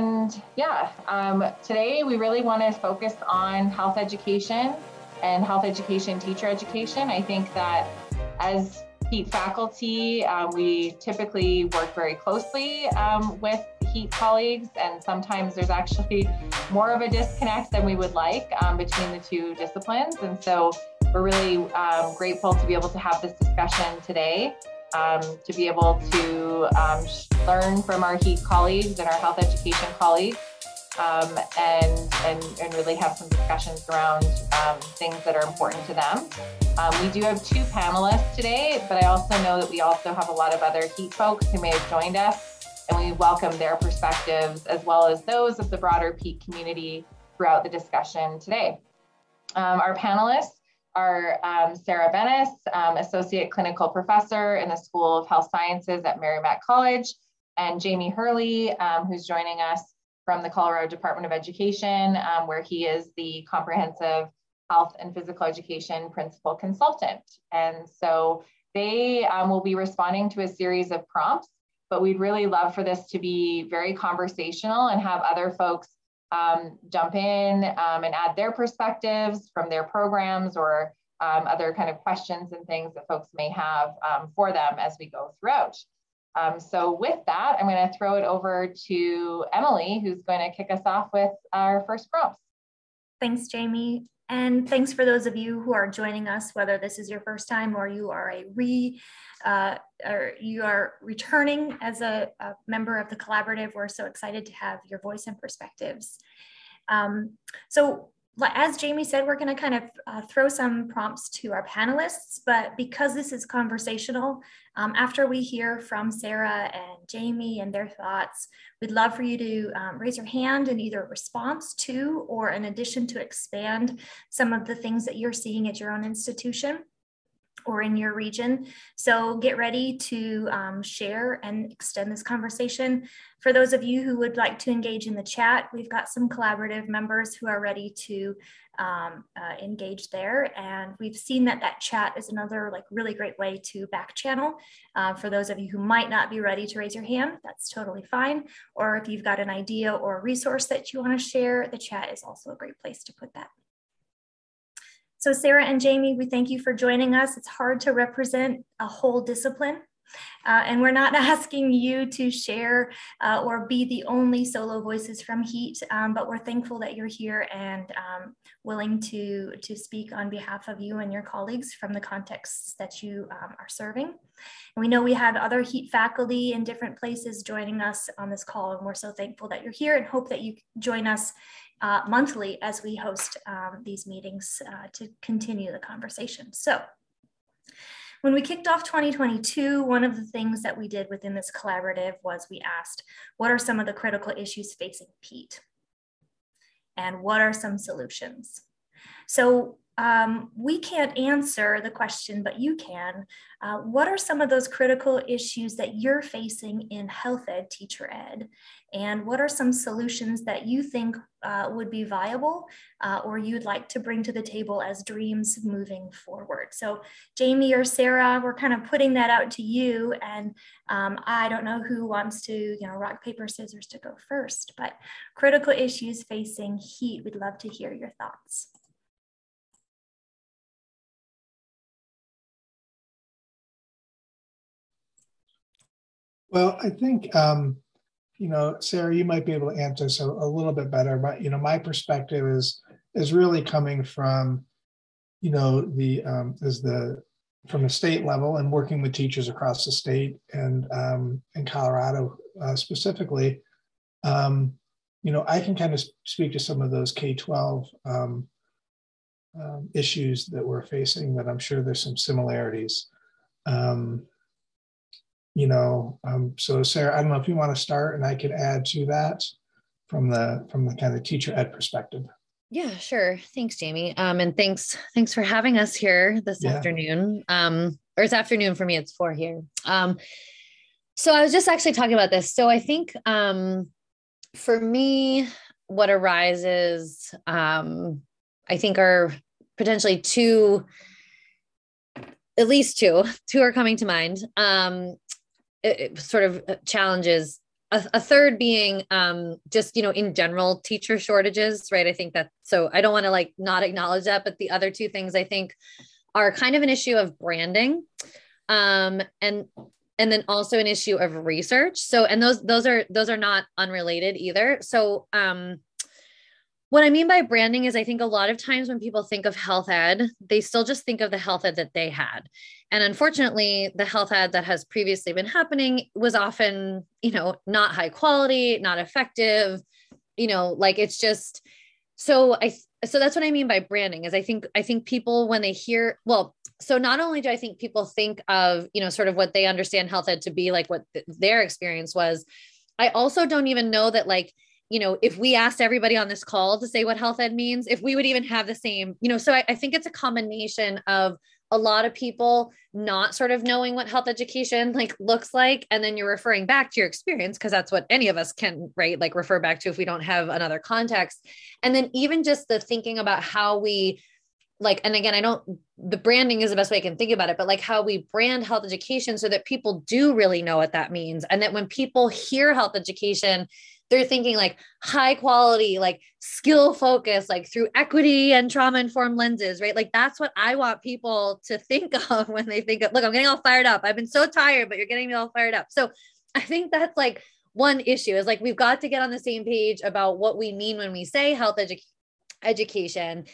And yeah, today we really want to focus on health education and health education teacher education. I think that as HEAT faculty, we typically work very closely with HEAT colleagues, and sometimes there's actually more of a disconnect than we would like between the two disciplines. And so we're really grateful to be able to have this discussion today, to be able to learn from our HEAT colleagues and our health education colleagues, and really have some discussions around things that are important to them. We do have two panelists today, but I also know that we also have a lot of other HEAT folks who may have joined us, and we welcome their perspectives as well as those of the broader PETE community throughout the discussion today. Our panelists are Sarah Benes, Associate Clinical Professor in the School of Health Sciences at Merrimack College, and Jamie Hurley, who's joining us from the Colorado Department of Education, where he is the Comprehensive Health and Physical Education Principal Consultant. And so they will be responding to a series of prompts, but we'd really love for this to be very conversational and have other folks jump in and add their perspectives from their programs or other kind of questions and things that folks may have for them as we go throughout. So with that, I'm going to throw it over to Emily, who's going to kick us off with our first prompts. Thanks, Jamie. And thanks for those of you who are joining us, whether this is your first time or you are returning as a member of the collaborative. We're so excited to have your voice and perspectives. So as Jamie said, we're going to kind of throw some prompts to our panelists, but because this is conversational, after we hear from Sarah and Jamie and their thoughts, we'd love for you to raise your hand in either response to or in addition to expand some of the things that you're seeing at your own institution or in your region. So get ready to share and extend this conversation. For those of you who would like to engage in the chat, we've got some collaborative members who are ready to engage there. And we've seen that that chat is another really great way to back channel. For those of you who might not be ready to raise your hand, that's totally fine. Or if you've got an idea or a resource that you wanna share, the chat is also a great place to put that. So Sarah and Jamie, we thank you for joining us. It's hard to represent a whole discipline, and we're not asking you to share or be the only solo voices from HEAT, but we're thankful that you're here and willing to speak on behalf of you and your colleagues from the contexts that you are serving. And we know we had other HEAT faculty in different places joining us on this call, and we're so thankful that you're here and hope that you join us monthly as we host these meetings to continue the conversation. So when we kicked off 2022, one of the things that we did within this collaborative was we asked, what are some of the critical issues facing PETE? And what are some solutions? So we can't answer the question, but you can. What are some of those critical issues that you're facing in health ed, teacher ed? And what are some solutions that you think would be viable or you'd like to bring to the table as dreams moving forward? So Jamie or Sarah, we're kind of putting that out to you. And I don't know who wants to, rock, paper, scissors to go first, but critical issues facing HEAT, we'd love to hear your thoughts. Well, I think, Sarah, you might be able to answer this a little bit better, but, my perspective is really coming from, from the state level and working with teachers across the state and in Colorado specifically. I can kind of speak to some of those K-12 issues that we're facing that I'm sure there's some similarities. So Sarah, I don't know if you want to start and I could add to that from the kind of teacher ed perspective. Yeah, sure. Thanks, Jamie. And thanks for having us here this afternoon. Or it's afternoon for me, it's 4 here. So I was just actually talking about this. So I think for me, what arises, I think are potentially at least two are coming to mind. Sort of challenges A third being just, you know, in general, teacher shortages, right? I think that, so I don't want to like not acknowledge that, but the other two things I think are kind of an issue of branding and then also an issue of research. So, and those are not unrelated either. So what I mean by branding is I think a lot of times when people think of health ed, they still just think of the health ed that they had. And unfortunately, the health ed that has previously been happening was often, you know, not high quality, not effective, you know, like it's just, so that's what I mean by branding is I think people when they hear, well, so not only do I think people think of, you know, sort of what they understand health ed to be, like what their experience was, I also don't even know that like, you know, if we asked everybody on this call to say what health ed means, if we would even have the same, you know, so I think it's a combination of a lot of people not sort of knowing what health education like looks like. And then you're referring back to your experience because that's what any of us can, right? Like refer back to if we don't have another context. And then even just the thinking about how we like, and again, the branding is the best way I can think about it, but like how we brand health education so that people do really know what that means. And that when people hear health education, they're thinking like high quality, like skill focused, like through equity and trauma informed lenses, right? Like that's what I want people to think of when they think of, look, I'm getting all fired up. I've been so tired, but you're getting me all fired up. So I think that's like one issue is like, we've got to get on the same page about what we mean when we say health education.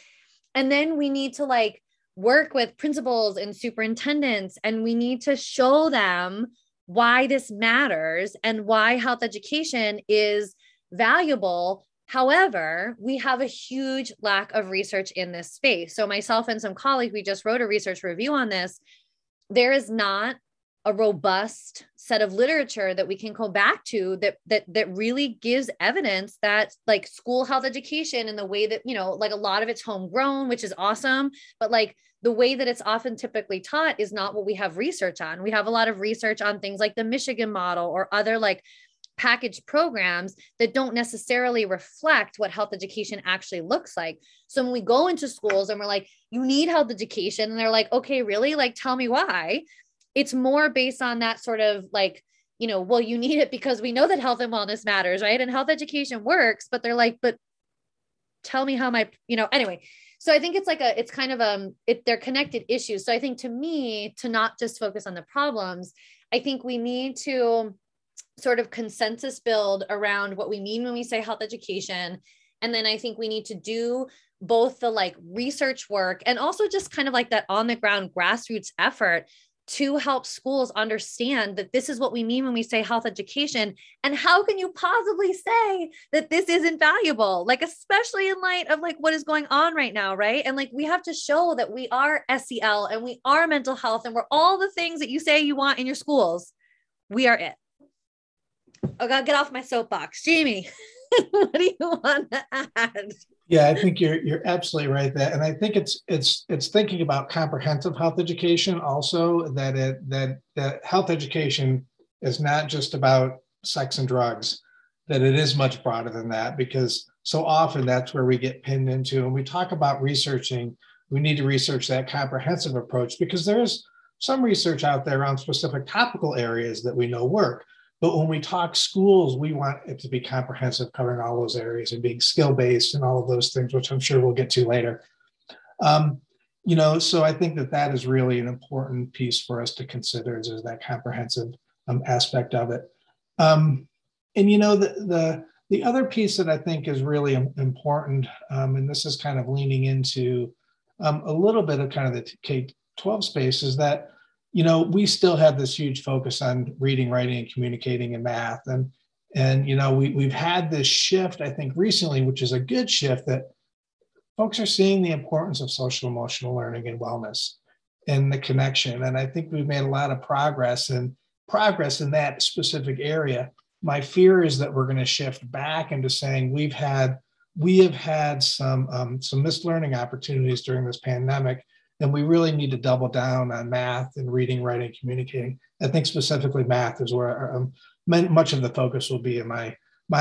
And then we need to like work with principals and superintendents, and we need to show them why this matters and why health education is valuable. However, we have a huge lack of research in this space. So myself and some colleagues, we just wrote a research review on this. There is not a robust set of literature that we can go back to that really gives evidence that like school health education and the way that, you know, like a lot of it's homegrown, which is awesome, but like the way that it's often typically taught is not what we have research on. We have a lot of research on things like the Michigan model or other like packaged programs that don't necessarily reflect what health education actually looks like. So when we go into schools and we're like, you need health education, and they're like, okay, really? Like, tell me why. It's more based on that sort of like, you know, well, you need it because we know that health and wellness matters, right? And health education works, but they're like, but tell me how my, you know, anyway. So I think it's like it's kind of, they're connected issues. So I think to me, to not just focus on the problems, I think we need to sort of consensus build around what we mean when we say health education. And then I think we need to do both the like research work and also just kind of like that on the ground grassroots effort to help schools understand that this is what we mean when we say health education. And how can you possibly say that this isn't valuable? Like, especially in light of like what is going on right now, right? And like, we have to show that we are SEL and we are mental health and we're all the things that you say you want in your schools. We are it. Oh God, get off my soapbox. Jamie, what do you want to add? Yeah, I think you're absolutely right there, and I think it's thinking about comprehensive health education also, that health education is not just about sex and drugs, that it is much broader than that, because so often that's where we get pinned into. And we talk about researching, we need to research that comprehensive approach, because there is some research out there around specific topical areas that we know work. But when we talk schools, we want it to be comprehensive, covering all those areas and being skill-based and all of those things, which I'm sure we'll get to later. You know, so I think that is really an important piece for us to consider, is that comprehensive aspect of it. And, you know, the other piece that I think is really important, and this is kind of leaning into a little bit of kind of the K-12 space, is that, you know, we still have this huge focus on reading, writing, and communicating and math. And you know, we've had this shift, I think, recently, which is a good shift, that folks are seeing the importance of social emotional learning and wellness and the connection. And I think we've made a lot of progress in that specific area. My fear is that we're going to shift back into saying we have had some missed learning opportunities during this pandemic, and we really need to double down on math and reading, writing, communicating. I think specifically math is where much of the focus will be, in my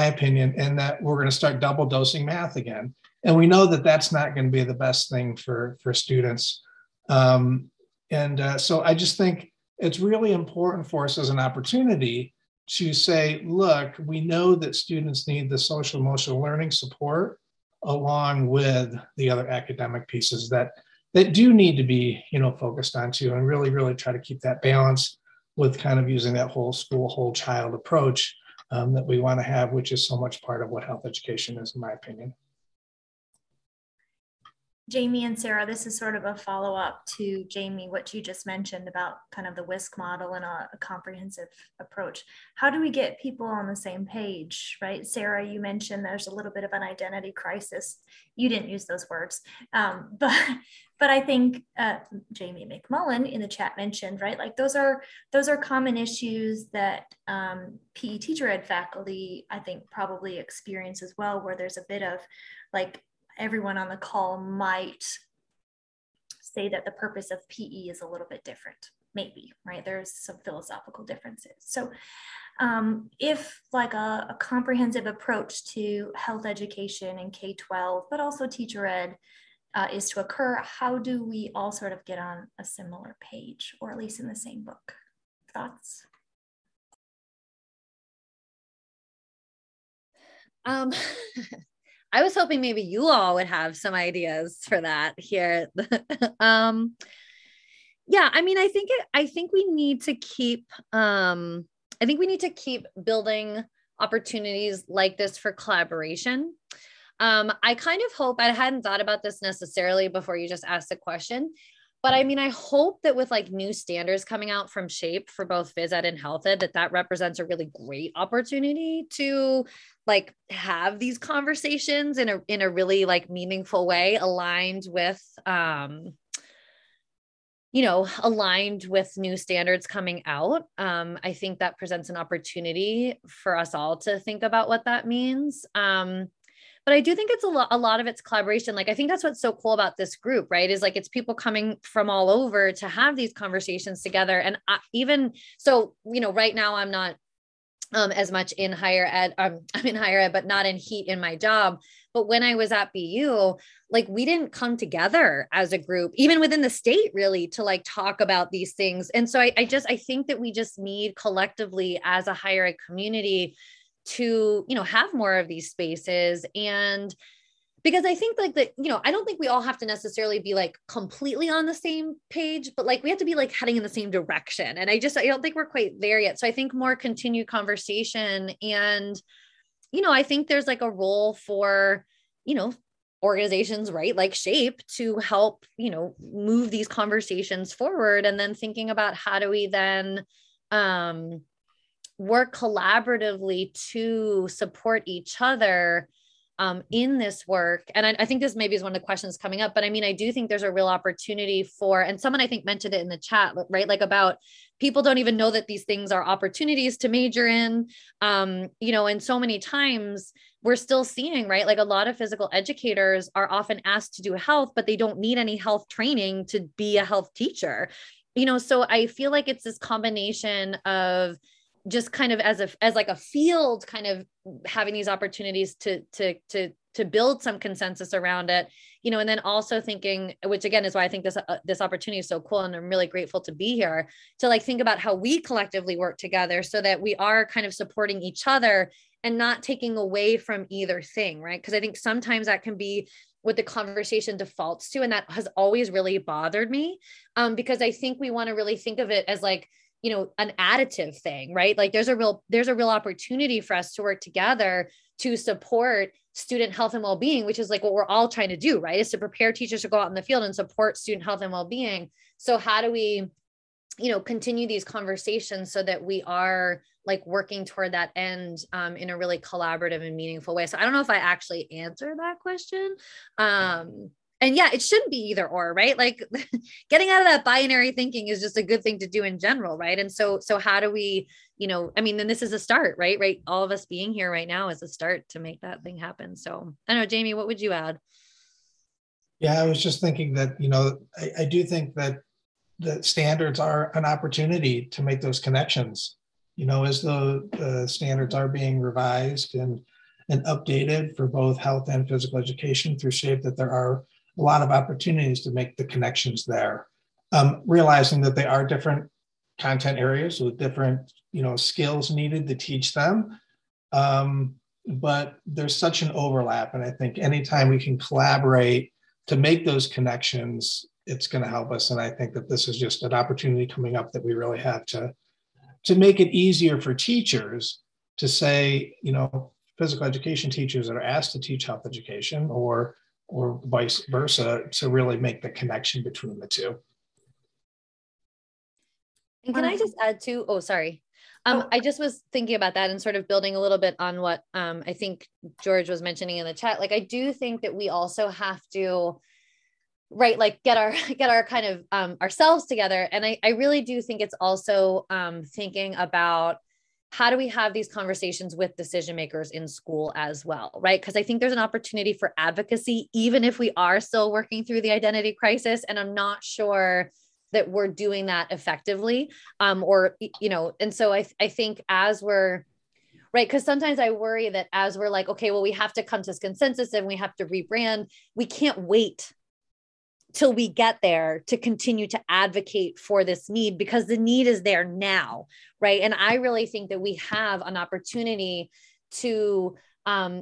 opinion, and that we're going to start double dosing math again. And we know that that's not going to be the best thing for students. So I just think it's really important for us as an opportunity to say, look, we know that students need the social emotional learning support along with the other academic pieces that do need to be, focused on too, and really, really try to keep that balance with kind of using that whole school, whole child approach that we want to have, which is so much part of what health education is, in my opinion. Jamie and Sarah, this is sort of a follow-up to Jamie, what you just mentioned about kind of the WISC model and a comprehensive approach. How do we get people on the same page, right? Sarah, you mentioned there's a little bit of an identity crisis. You didn't use those words, but I think Jamie McMullen in the chat mentioned, right? Like those are common issues that PE teacher ed faculty, I think, probably experience as well, where there's a bit of like, everyone on the call might say that the purpose of PE is a little bit different, maybe, right? There's some philosophical differences. So if like a comprehensive approach to health education in K-12, but also teacher ed is to occur, how do we all sort of get on a similar page, or at least in the same book? Thoughts? I was hoping maybe you all would have some ideas for that here. Yeah, I mean, I think we need to keep, building opportunities like this for collaboration. I kind of hope, I hadn't thought about this necessarily before you just asked the question, but I mean, I hope that with like new standards coming out from SHAPE for both phys ed and health ed, that represents a really great opportunity to like have these conversations in a really like meaningful way, aligned with new standards coming out. I think that presents an opportunity for us all to think about what that means. But I do think it's a lot of it's collaboration. Like, I think that's what's so cool about this group, right? Is like, it's people coming from all over to have these conversations together. And right now I'm not as much in higher ed, I'm in higher ed, but not in HEAT in my job. But when I was at BU, like we didn't come together as a group, even within the state really, to like talk about these things. And so I think that we just need collectively as a higher ed community to, have more of these spaces. And because I think like that, I don't think we all have to necessarily be like completely on the same page, but like we have to be like heading in the same direction. And I don't think we're quite there yet. So I think more continued conversation. And, I think there's like a role for, organizations, right? Like SHAPE to help, move these conversations forward. And then thinking about how do we then, work collaboratively to support each other in this work. And I think this maybe is one of the questions coming up, but I mean, I do think there's a real opportunity for, and someone I think mentioned it in the chat, right? Like about people don't even know that these things are opportunities to major in, and so many times we're still seeing, right? Like a lot of physical educators are often asked to do health, but they don't need any health training to be a health teacher. So I feel like it's this combination of just kind of as like a field kind of having these opportunities to build some consensus around it, and then also thinking, which again is why I think this opportunity is so cool. And I'm really grateful to be here to like, think about how we collectively work together so that we are kind of supporting each other and not taking away from either thing. Right. Cause I think sometimes that can be what the conversation defaults to. And that has always really bothered me because I think we want to really think of it as like, an additive thing, right? Like there's a real opportunity for us to work together to support student health and well-being, which is like what we're all trying to do, right? Is to prepare teachers to go out in the field and support student health and well-being. So how do we, continue these conversations so that we are like working toward that end in a really collaborative and meaningful way? So I don't know if I actually answered that question. And yeah, it shouldn't be either or, right? Like getting out of that binary thinking is just a good thing to do in general, right? And so how do we, then this is a start, right? Right. All of us being here right now is a start to make that thing happen. So I don't know, Jamie, what would you add? Yeah, I was just thinking that, I do think that standards are an opportunity to make those connections, as the standards are being revised and updated for both health and physical education through SHAPE, that there are a lot of opportunities to make the connections there, realizing that they are different content areas with different skills needed to teach them. But there's such an overlap. And I think anytime we can collaborate to make those connections, it's going to help us. And I think that this is just an opportunity coming up that we really have to make it easier for teachers to say, physical education teachers that are asked to teach health education or vice versa, to really make the connection between the two. And can I just add to, oh, sorry. I just was thinking about that and sort of building a little bit on what I think George was mentioning in the chat. Like, I do think that we also have to, right, like get our kind of ourselves together. And I really do think it's also thinking about how do we have these conversations with decision makers in school as well, right? Because I think there's an opportunity for advocacy, even if we are still working through the identity crisis. And I'm not sure that we're doing that effectively, and so I think as we're, right, because sometimes I worry that as we're like, okay, well, we have to come to this consensus and we have to rebrand, we can't wait till we get there to continue to advocate for this need, because the need is there now, right? And I really think that we have an opportunity to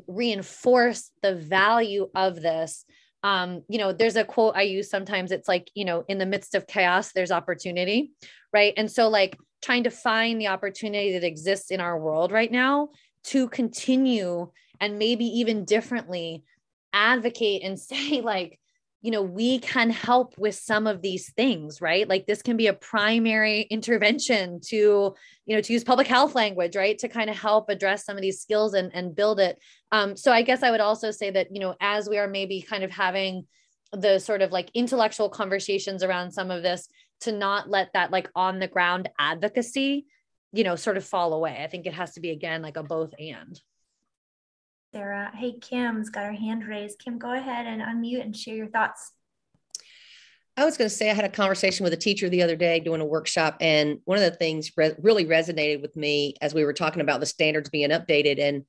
reinforce the value of this. There's a quote I use sometimes, it's like, in the midst of chaos, there's opportunity, right? And so like trying to find the opportunity that exists in our world right now to continue and maybe even differently advocate and say like, we can help with some of these things, right? Like this can be a primary intervention to, to use public health language, right? To kind of help address some of these skills and build it. So I guess I would also say that, as we are maybe kind of having the sort of like intellectual conversations around some of this, to not let that like on the ground advocacy, sort of fall away. I think it has to be, again, like a both and. Sarah, hey, Kim's got her hand raised. Kim, go ahead and unmute and share your thoughts. I was going to say, I had a conversation with a teacher the other day doing a workshop, and one of the things really resonated with me as we were talking about the standards being updated. And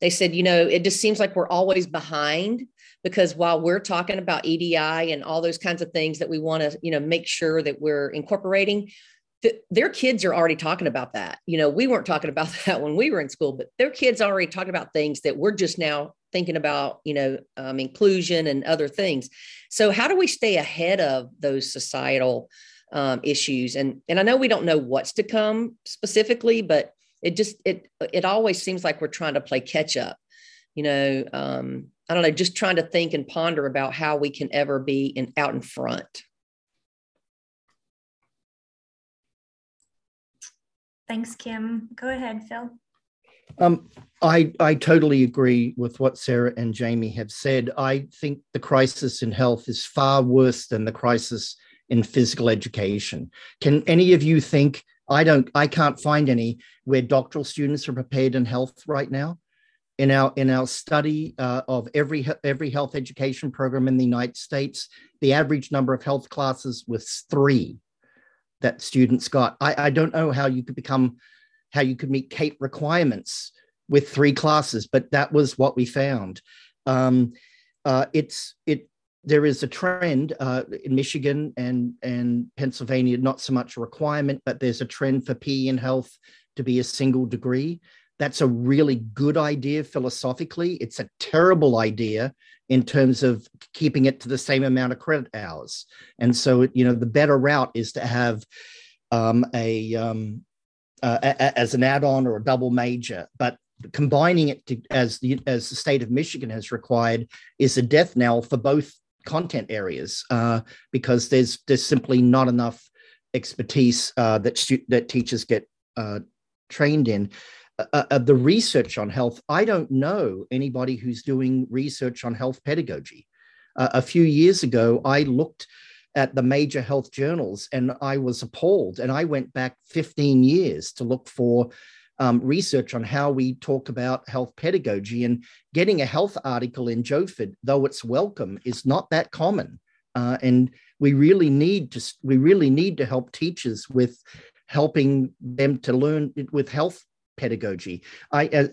they said, it just seems like we're always behind, because while we're talking about EDI and all those kinds of things that we want to, make sure that we're incorporating, their kids are already talking about that. We weren't talking about that when we were in school, but their kids already talking about things that we're just now thinking about, inclusion and other things. So how do we stay ahead of those societal issues? And I know we don't know what's to come specifically, but it always seems like we're trying to play catch up, I don't know, just trying to think and ponder about how we can ever be out in front. Thanks, Kim. Go ahead, Phil. I totally agree with what Sarah and Jamie have said. I think the crisis in health is far worse than the crisis in physical education. Can any of you think, I can't find any, where doctoral students are prepared in health right now? In our study of every health education program in the United States, the average number of health classes was 3. That students got. I don't know how you could meet CAPE requirements with 3 classes, but that was what we found. There is a trend in Michigan and Pennsylvania, not so much a requirement, but there's a trend for PE and health to be a single degree. That's a really good idea philosophically. It's a terrible idea in terms of keeping it to the same amount of credit hours. And so, the better route is to have as an add-on or a double major, but combining it as the state of Michigan has required is a death knell for both content areas because there's simply not enough expertise that teachers get trained in. The research on health, I don't know anybody who's doing research on health pedagogy. A few years ago, I looked at the major health journals and I was appalled. And I went back 15 years to look for research on how we talk about health pedagogy, and getting a health article in JOFID, though it's welcome, is not that common. And we really need to help teachers with helping them to learn with health pedagogy.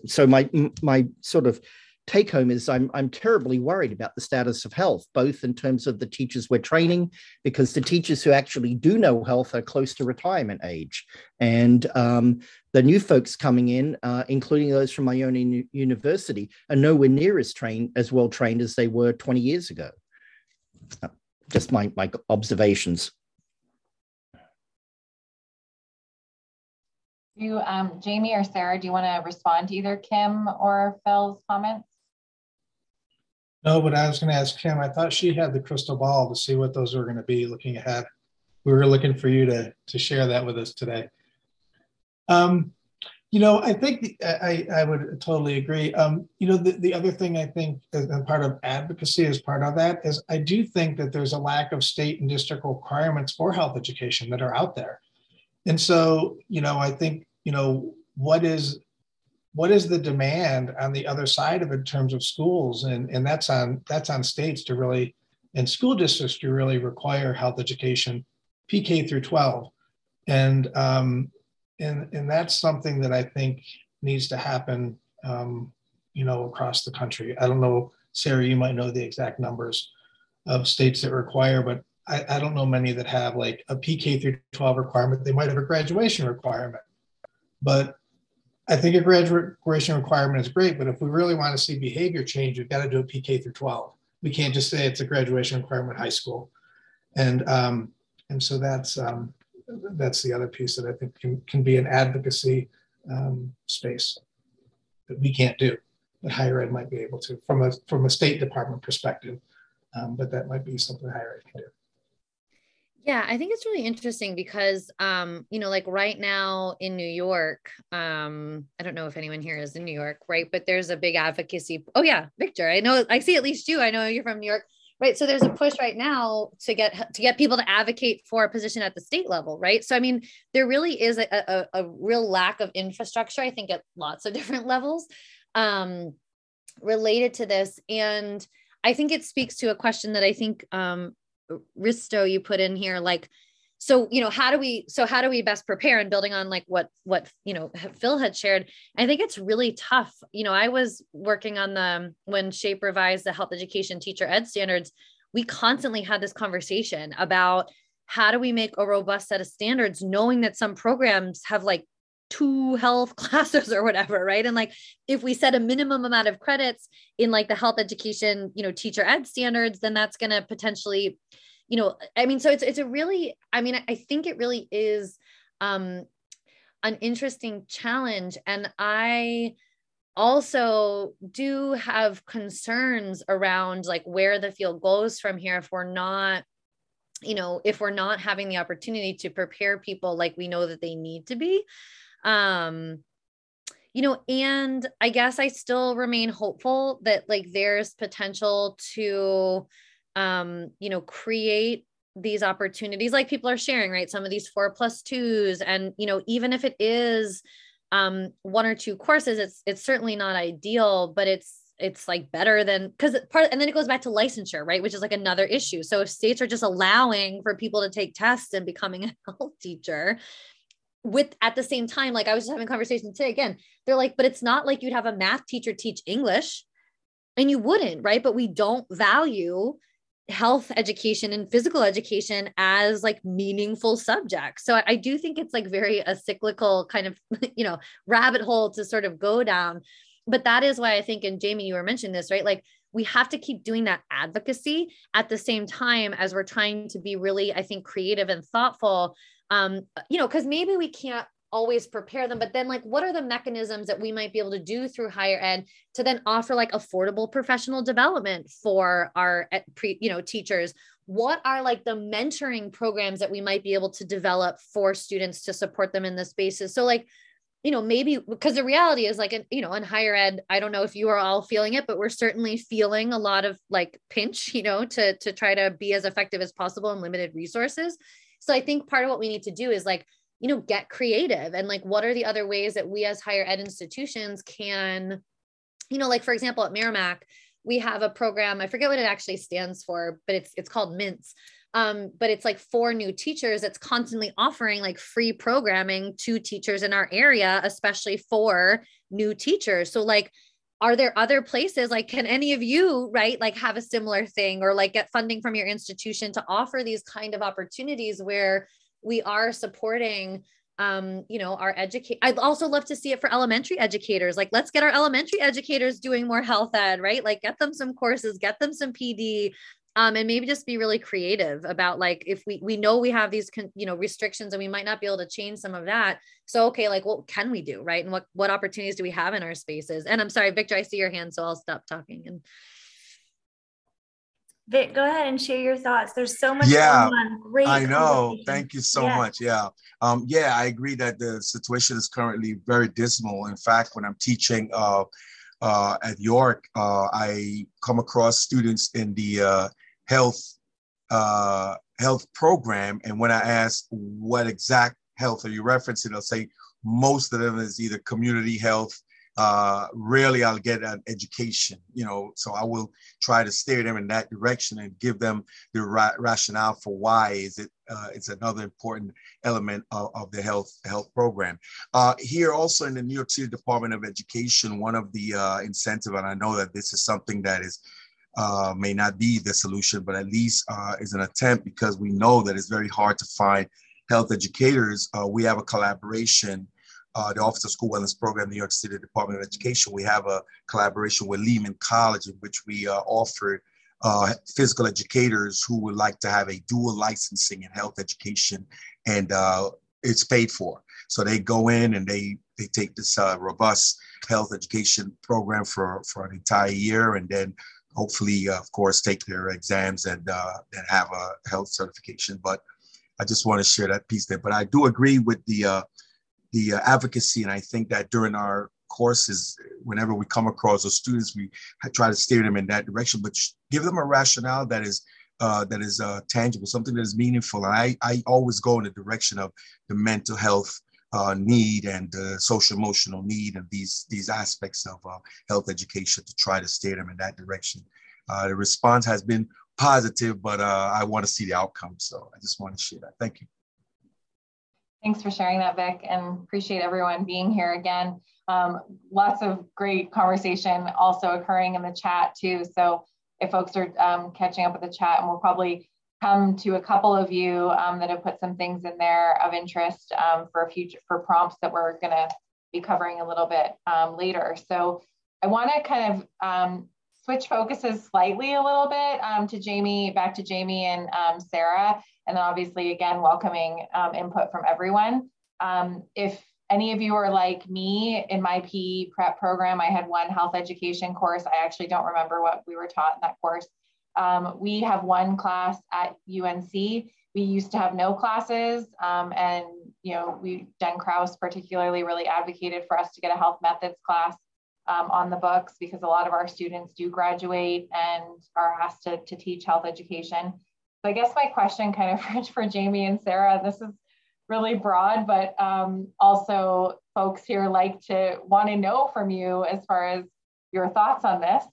So my sort of take home is I'm terribly worried about the status of health, both in terms of the teachers we're training, because the teachers who actually do know health are close to retirement age. And the new folks coming in, including those from my own university, are nowhere near as well trained as they were 20 years ago. Just my observations. You, Jamie or Sarah, do you want to respond to either Kim or Phil's comments? No, but I was going to ask Kim. I thought she had the crystal ball to see what those were going to be looking ahead. We were looking for you to share that with us today. You know, I think I would totally agree. You know, the other thing I think as part of advocacy is part of that is I do think that there's a lack of state and district requirements for health education that are out there. And so, you know, I think, you know, what is the demand on the other side of it in terms of schools? And that's on states to really, and school districts to really require health education, PK through 12. And that's something that I think needs to happen, you know, across the country. I don't know, Sarah, you might know the exact numbers of states that require, but I don't know many that have like a PK through 12 requirement. They might have a graduation requirement, but I think a graduation requirement is great. But if we really want to see behavior change, we've got to do a PK through 12. We can't just say it's a graduation requirement high school. And so that's the other piece that I think can be an advocacy space that we can't do, but higher ed might be able to from a state department perspective. But that might be something higher ed can do. Yeah, I think it's really interesting because, you know, like right now in New York, I don't know if anyone here is in New York, right? But there's a big advocacy. Oh yeah, Victor, I know, I see at least you, I know you're from New York, right? So there's a push right now to get people to advocate for a position at the state level, right? So, I mean, there really is a real lack of infrastructure, I think at lots of different levels related to this. And I think it speaks to a question that I think, Risto, you put in here, like, so, you know, how do we best prepare? And building on like what, you know, Phil had shared, I think it's really tough. You know, I was working on when SHAPE revised the health education teacher ed standards, we constantly had this conversation about how do we make a robust set of standards, knowing that some programs have like 2 health classes or whatever, right? And like, if we set a minimum amount of credits in like the health education, you know, teacher ed standards, then that's going to potentially, you know, I mean, so it's a really, I mean, I think it really is an interesting challenge. And I also do have concerns around like where the field goes from here if we're not, you know, if we're not having the opportunity to prepare people like we know that they need to be. You know, and I guess I still remain hopeful that like there's potential to, you know, create these opportunities like people are sharing, right? Some of these 4+2s and, you know, even if it is, 1 or 2 courses, it's certainly not ideal, but it's like better than and then it goes back to licensure, right? Which is like another issue. So if states are just allowing for people to take tests and becoming a health teacher, at the same time, like I was just having a conversation today, again, they're like, but it's not like you'd have a math teacher teach English and you wouldn't, right? But we don't value health education and physical education as like meaningful subjects. So I do think it's like very a cyclical kind of, you know, rabbit hole to sort of go down. But that is why I think, and Jamie, you were mentioning this, right? Like we have to keep doing that advocacy at the same time as we're trying to be really, I think, creative and thoughtful. You know, because maybe we can't always prepare them, but then like, what are the mechanisms that we might be able to do through higher ed to then offer like affordable professional development for our, you know, teachers? What are like the mentoring programs that we might be able to develop for students to support them in this spaces? So like, you know, maybe because the reality is like, you know, in higher ed, I don't know if you are all feeling it, but we're certainly feeling a lot of like pinch, you know, to try to be as effective as possible in limited resources. So I think part of what we need to do is like, you know, get creative and like, what are the other ways that we as higher ed institutions can, you know, like for example, at Merrimack, we have a program, I forget what it actually stands for, but it's called MINTS. But it's like for new teachers that's constantly offering like free programming to teachers in our area, especially for new teachers. So like, are there other places, like, can any of you, right, like have a similar thing or like get funding from your institution to offer these kind of opportunities where we are supporting, you know, our educate. I'd also love to see it for elementary educators. Like, let's get our elementary educators doing more health ed, right? Like get them some courses, get them some PD, and maybe just be really creative about like, if we know we have these, you know, restrictions and we might not be able to change some of that. So, okay, like what can we do, right? And what opportunities do we have in our spaces? And I'm sorry, Victor, I see your hand, so I'll stop talking. And Vic, go ahead and share your thoughts. There's so much going on. Great. I know. Thank you so much. Yeah. Yeah, I agree that the situation is currently very dismal. In fact, when I'm teaching at York, I come across students in the health program. And when I ask what exact health are you referencing, they'll say most of them is either community health. Rarely I'll get an education, you know, so I will try to steer them in that direction and give them the rationale for why is it, it's another important element of the health program. Here also in the New York City Department of Education, one of the incentive, and I know that this is something that is may not be the solution, but at least is an attempt, because we know that it's very hard to find health educators. We have a collaboration. The Office of School Wellness Program, New York City Department of Education, we have a collaboration with Lehman College in which we offer physical educators who would like to have a dual licensing in health education, and it's paid for. So they go in and they take this robust health education program for an entire year, and then hopefully, of course, take their exams and have a health certification. But I just want to share that piece there. But I do agree with the advocacy. And I think that during our courses, whenever we come across those students, we try to steer them in that direction, but give them a rationale that is tangible, something that is meaningful. And I always go in the direction of the mental health need and the social emotional need and these aspects of health education to try to steer them in that direction. The response has been positive, but I want to see the outcome. So I just want to share that. Thank you. Thanks for sharing that, Vic, and appreciate everyone being here again. Lots of great conversation also occurring in the chat too. So if folks are catching up with the chat, and we'll probably come to a couple of you that have put some things in there of interest for prompts that we're going to be covering a little bit later. So I want to kind of switch focuses slightly a little bit back to Jamie and Sarah, and then obviously again welcoming input from everyone. If any of you are like me, in my PE prep program, I had one health education course. I actually don't remember what we were taught in that course. We have one class at UNC. We used to have no classes, and you know, Jen Krause particularly really advocated for us to get a health methods class on the books, because a lot of our students do graduate and are asked to teach health education. So I guess my question kind of for Jamie and Sarah, this is really broad, but also folks here want to know from you as far as your thoughts on this.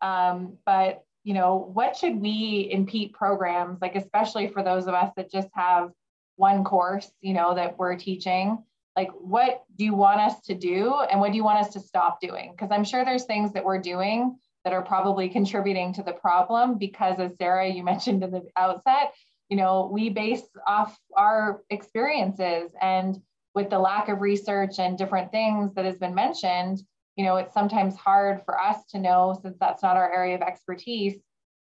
But, you know, what should we in PETE programs, like especially for those of us that just have one course, you know, that we're teaching, like, what do you want us to do and what do you want us to stop doing? Because I'm sure there's things that we're doing that are probably contributing to the problem, because as Sarah, you mentioned in the outset, you know, we base off our experiences, and with the lack of research and different things that has been mentioned, you know, it's sometimes hard for us to know, since that's not our area of expertise,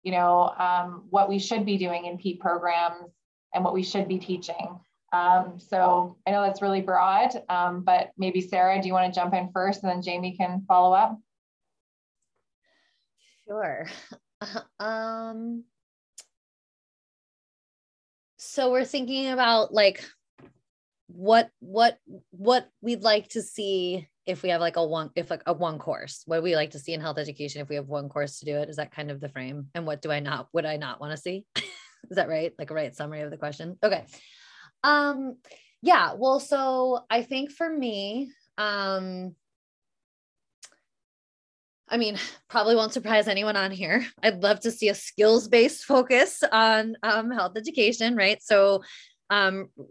you know, what we should be doing in PETE programs and what we should be teaching. So I know that's really broad, but maybe Sarah, do you want to jump in first and then Jamie can follow up? Sure. So we're thinking about like what we'd like to see if we have like one course, what we like to see in health education if we have one course to do it. Is that kind of the frame? And what would I not want to see? Is that right? Like a right summary of the question? Okay. Yeah, well, so I think for me, I mean, probably won't surprise anyone on here. I'd love to see a skills-based focus on health education, right? So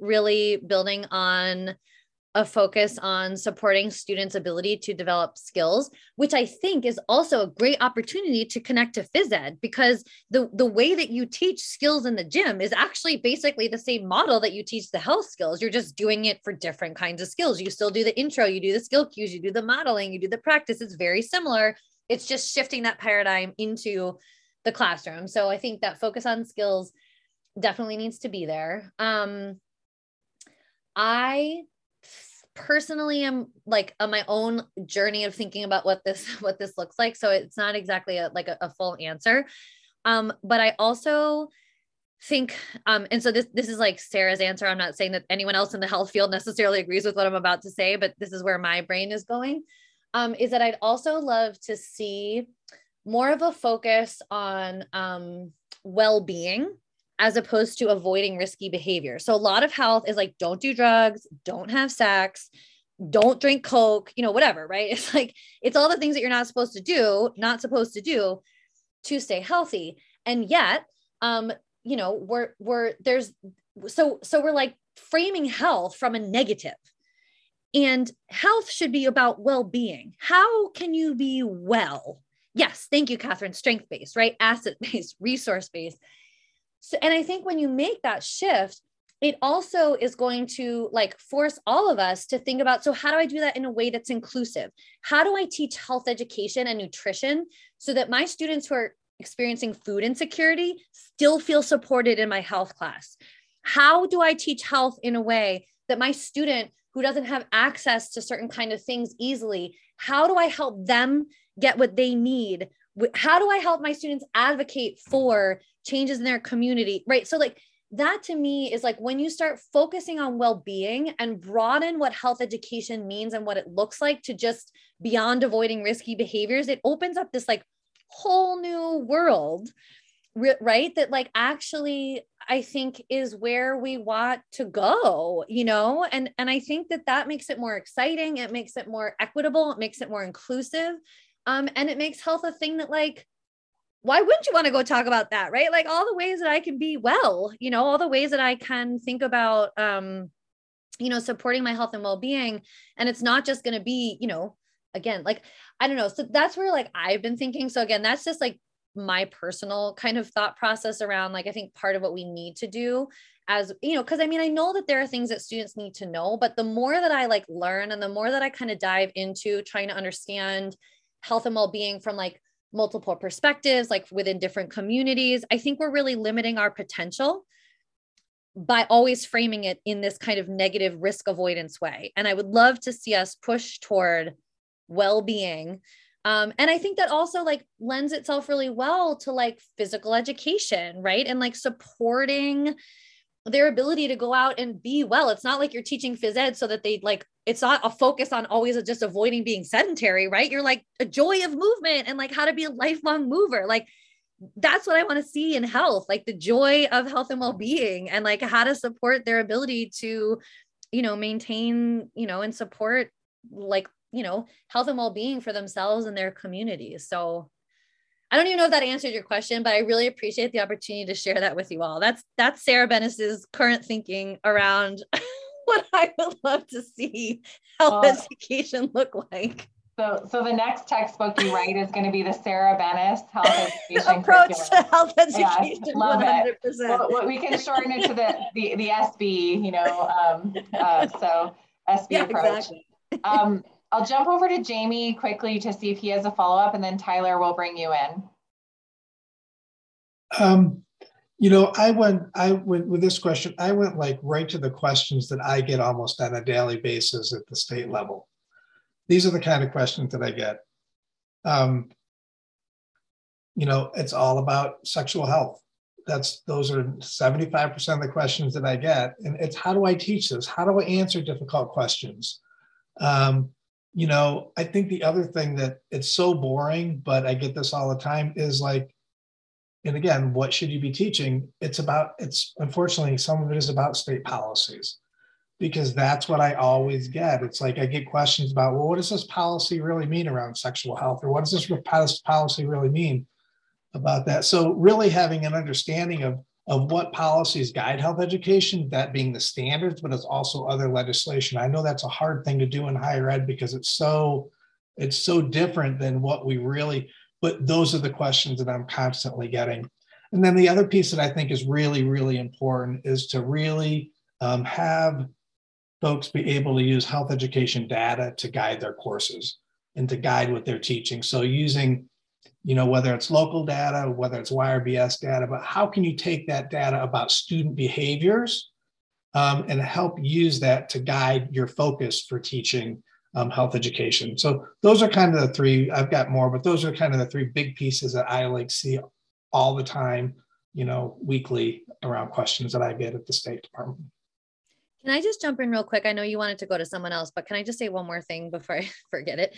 really building on a focus on supporting students' ability to develop skills, which I think is also a great opportunity to connect to phys ed, because the way that you teach skills in the gym is actually basically the same model that you teach the health skills. You're just doing it for different kinds of skills. You still do the intro, you do the skill cues, you do the modeling, you do the practice. It's very similar. It's just shifting that paradigm into the classroom. So I think that focus on skills definitely needs to be there. I personally am like on my own journey of thinking about what this looks like. So it's not exactly a full answer. But I also think, and so this is like Sarah's answer. I'm not saying that anyone else in the health field necessarily agrees with what I'm about to say, but this is where my brain is going, is that I'd also love to see more of a focus on well-being, as opposed to avoiding risky behavior. So a lot of health is like, don't do drugs, don't have sex, don't drink Coke, whatever, right? It's like, it's all the things that you're not supposed to do to stay healthy. And yet, we're like framing health from a negative, and health should be about well-being. How can you be well? Yes. Thank you, Catherine. Strength-based, right? Asset-based, resource-based. So, and I think when you make that shift, it also is going to like force all of us to think about, so how do I do that in a way that's inclusive? How do I teach health education and nutrition so that my students who are experiencing food insecurity still feel supported in my health class? How do I teach health in a way that my student who doesn't have access to certain kind of things easily, how do I help them get what they need? How do I help my students advocate for changes in their community, right? So like that to me is like when you start focusing on well-being and broaden what health education means and what it looks like to just beyond avoiding risky behaviors, it opens up this like whole new world, right? That like actually I think is where we want to go, And I think that makes it more exciting. It makes it more equitable. It makes it more inclusive. And it makes health a thing that like, why wouldn't you want to go talk about that, right? Like all the ways that I can be well, all the ways that I can think about, supporting my health and well-being. And it's not just going to be, again, like, I don't know. So that's where like I've been thinking. So again, that's just like my personal kind of thought process around like, I think part of what we need to do as, because I mean, I know that there are things that students need to know, but the more that I like learn and the more that I kind of dive into trying to understand health and well-being from like multiple perspectives, like within different communities, I think we're really limiting our potential by always framing it in this kind of negative risk avoidance way. And I would love to see us push toward well-being. And I think that also like lends itself really well to like physical education, right? And like supporting their ability to go out and be well. It's not like you're teaching phys ed so that they like, it's not a focus on always just avoiding being sedentary, right? You're like a joy of movement and like how to be a lifelong mover. Like that's what I want to see in health, like the joy of health and well-being and like how to support their ability to, maintain, and support like, health and well-being for themselves and their communities. So I don't even know if that answered your question, but I really appreciate the opportunity to share that with you all. That's Sarah Benes's current thinking around what I would love to see health education look like. So the next textbook you write is going to be the Sarah Benes Health Education Approach curriculum. To Health Education, yeah, love 100%. It. Well, we can shorten it to the SB, so SB yeah, approach. Exactly. I'll jump over to Jamie quickly to see if he has a follow-up, and then Tyler will bring you in. I went like right to the questions that I get almost on a daily basis at the state level. These are the kind of questions that I get. It's all about sexual health. Those are 75% of the questions that I get. And it's, how do I teach this? How do I answer difficult questions? I think the other thing that it's so boring, but I get this all the time is like, and again, what should you be teaching? It's unfortunately, some of it is about state policies, because that's what I always get. It's like, I get questions about, well, what does this policy really mean around sexual health? Or what does this policy really mean about that? So really having an understanding of, of what policies guide health education, that being the standards, but it's also other legislation. I know that's a hard thing to do in higher ed because it's so different than what we really, but those are the questions that I'm constantly getting. And then the other piece that I think is really, really important is to really have folks be able to use health education data to guide their courses and to guide what they're teaching. So using, you know, whether it's local data, whether it's YRBS data, but how can you take that data about student behaviors and help use that to guide your focus for teaching health education? So those are kind of the three. I've got more, but those are kind of the three big pieces that I like see all the time, you know, weekly around questions that I get at the State Department. Can I just jump in real quick? I know you wanted to go to someone else, but can I just say one more thing before I forget it?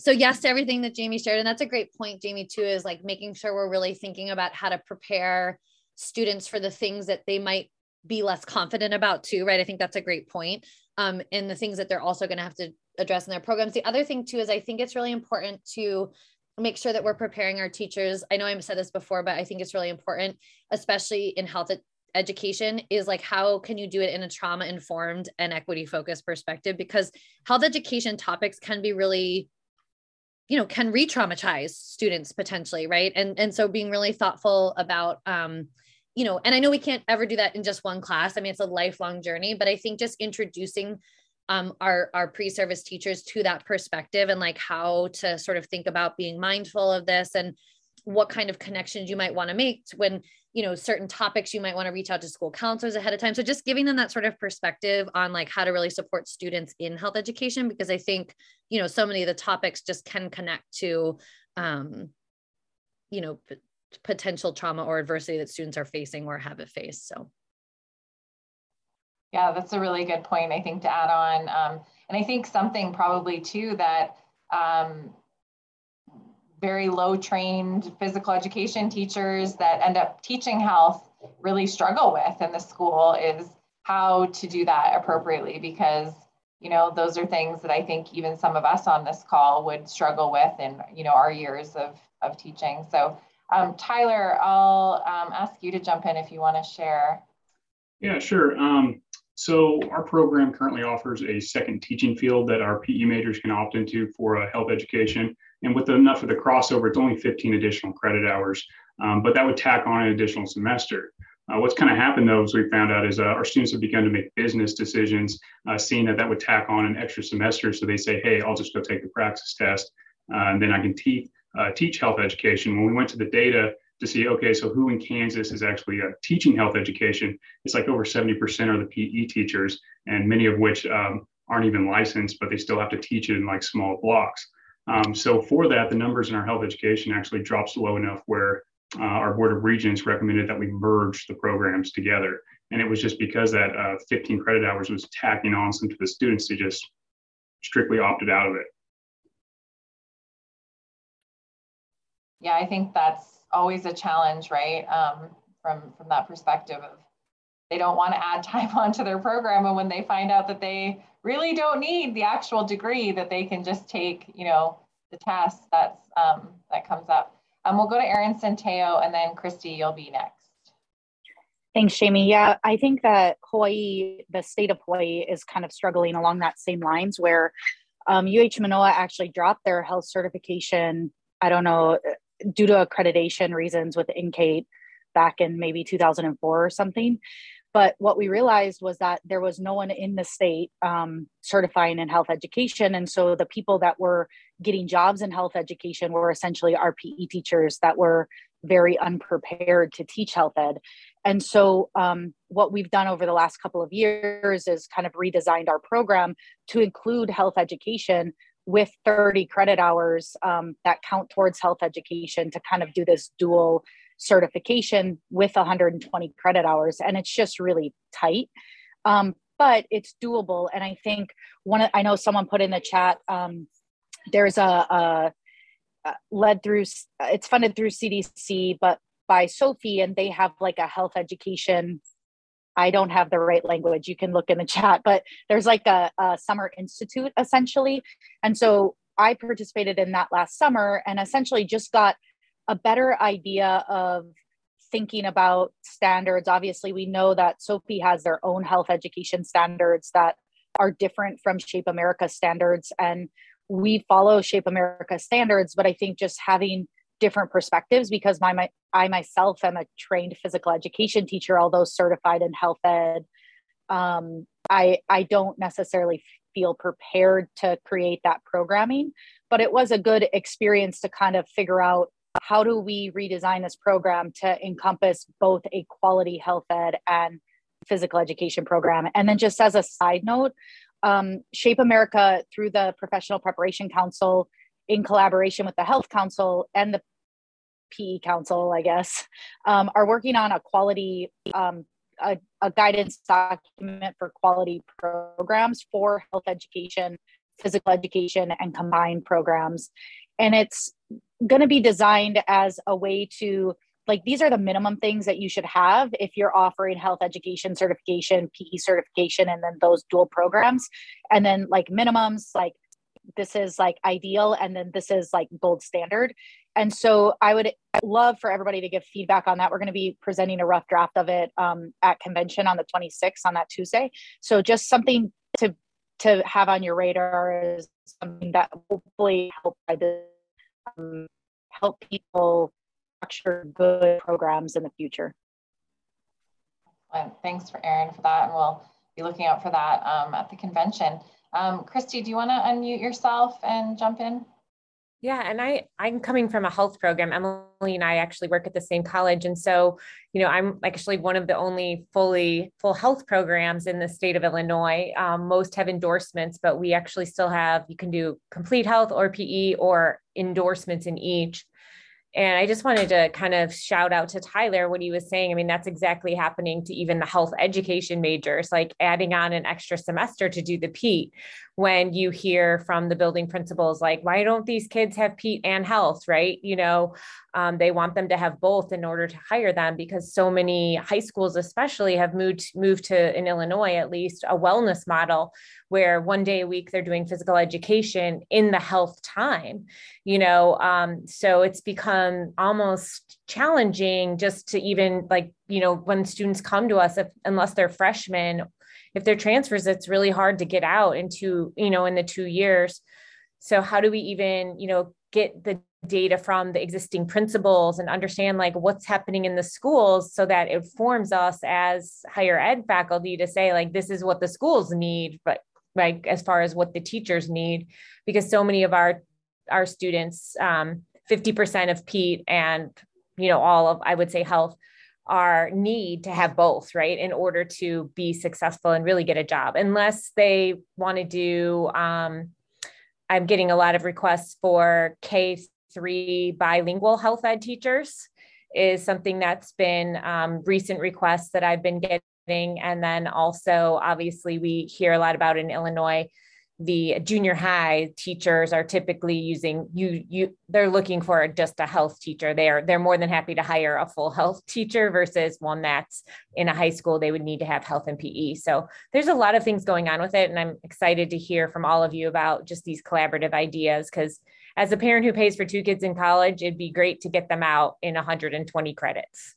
So yes to everything that Jamie shared, and that's a great point, Jamie, too, is like making sure we're really thinking about how to prepare students for the things that they might be less confident about too, right? I think that's a great point. And the things that they're also going to have to address in their programs. The other thing too, is I think it's really important to make sure that we're preparing our teachers. I know I've said this before, but I think it's really important, especially in health education, is like, how can you do it in a trauma-informed and equity-focused perspective? Because health education topics can be really, you know, can re-traumatize students potentially, right? And so being really thoughtful about, you know, and I know we can't ever do that in just one class. I mean, it's a lifelong journey, but I think just introducing our pre-service teachers to that perspective and like how to sort of think about being mindful of this and what kind of connections you might want to make when, you know, certain topics you might want to reach out to school counselors ahead of time. So just giving them that sort of perspective on like how to really support students in health education, because I think, you know, so many of the topics just can connect to, you know, potential trauma or adversity that students are facing or have faced. So. Yeah, that's a really good point, I think, to add on. And I think something probably too that very low trained physical education teachers that end up teaching health really struggle with in the school is how to do that appropriately, because, you know, those are things that I think even some of us on this call would struggle with in, you know, our years of teaching. So Tyler, I'll ask you to jump in if you want to share. Yeah, sure. So our program currently offers a second teaching field that our PE majors can opt into for health education. And with enough of the crossover, it's only 15 additional credit hours, but that would tack on an additional semester. What's kind of happened, though, as we found out, is our students have begun to make business decisions, seeing that that would tack on an extra semester. So they say, hey, I'll just go take the praxis test, and then I can teach health education. When we went to the data to see, okay, so who in Kansas is actually teaching health education? It's like over 70% are the PE teachers, and many of which aren't even licensed, but they still have to teach it in like small blocks. So for that, the numbers in our health education actually drops low enough where our Board of Regents recommended that we merge the programs together. And it was just because that 15 credit hours was tacking on some to the students who just strictly opted out of it. Yeah, I think that's always a challenge, right? From that perspective of they don't want to add time onto their program, and when they find out that they really don't need the actual degree, that they can just take, you know, the test that's that comes up. We'll go to Erin Centeo, and then Christy, you'll be next. Thanks, Jamie. Yeah, I think that Hawaii, the state of Hawaii, is kind of struggling along that same lines where UH Manoa actually dropped their health certification. I don't know, due to accreditation reasons with NCATE back in maybe 2004 or something. But what we realized was that there was no one in the state certifying in health education. And so the people that were getting jobs in health education were essentially our PE teachers that were very unprepared to teach health ed. And so what we've done over the last couple of years is kind of redesigned our program to include health education with 30 credit hours that count towards health education to kind of do this dual certification with 120 credit hours. And it's just really tight, but it's doable. And I think I know someone put in the chat, there's it's funded through CDC, but by SOPHE, and they have like a health education, I don't have the right language, you can look in the chat, but there's like a summer institute essentially. And so I participated in that last summer and essentially just got a better idea of thinking about standards, obviously we know that SOPHE has their own health education standards that are different from SHAPE America standards, and we follow SHAPE America standards, but I think just having different perspectives, because I myself am a trained physical education teacher, although certified in health ed, I don't necessarily feel prepared to create that programming, but it was a good experience to kind of figure out how do we redesign this program to encompass both a quality health ed and physical education program. And then just as a side note, SHAPE America, through the Professional Preparation Council, in collaboration with the Health Council and the PE Council, I guess, are working on a quality, a guidance document for quality programs for health education, physical education, and combined programs. And it's going to be designed as a way to, like, these are the minimum things that you should have if you're offering health education certification, PE certification, and then those dual programs. And then, like, minimums, like, this is like ideal, and then this is like gold standard. And so I would love for everybody to give feedback on that. We're going to be presenting a rough draft of it at convention on the 26th, on that Tuesday. So just something to have on your radar is something that hopefully help people structure good programs in the future. Excellent. Thanks for Erin for that. And we'll be looking out for that at the convention. Christy, do you want to unmute yourself and jump in? Yeah, and I'm coming from a health program. Emily and I actually work at the same college. And so, you know, I'm actually one of the only full health programs in the state of Illinois. Most have endorsements, but we actually still have, you can do complete health or PE or endorsements in each. And I just wanted to kind of shout out to Tyler, what he was saying. I mean, that's exactly happening to even the health education majors, like adding on an extra semester to do the PETE. When you hear from the building principals, like, why don't these kids have PETE and health, right? You know, they want them to have both in order to hire them, because so many high schools especially have moved to, in Illinois at least, a wellness model where one day a week they're doing physical education in the health time, you know, so it's become almost challenging just to even, like, you know, when students come to us, unless they're freshmen, if they're transfers, it's really hard to get out into, you know, in the 2 years. So how do we even, you know, get the data from the existing principals and understand, like, what's happening in the schools so that it forms us as higher ed faculty to say, like, this is what the schools need, but like as far as what the teachers need, because so many of our students, 50% of PETE and, you know, all of, I would say, health, are need to have both, right, in order to be successful and really get a job, unless they want to do, I'm getting a lot of requests for K-3 bilingual health ed teachers is something that's been recent requests that I've been getting. And then also, obviously, we hear a lot about in Illinois, the junior high teachers are typically using they're looking for just a health teacher. They're more than happy to hire a full health teacher versus one that's in a high school. They would need to have health and PE. So there's a lot of things going on with it. And I'm excited to hear from all of you about just these collaborative ideas, because as a parent who pays for 2 kids in college, it'd be great to get them out in 120 credits.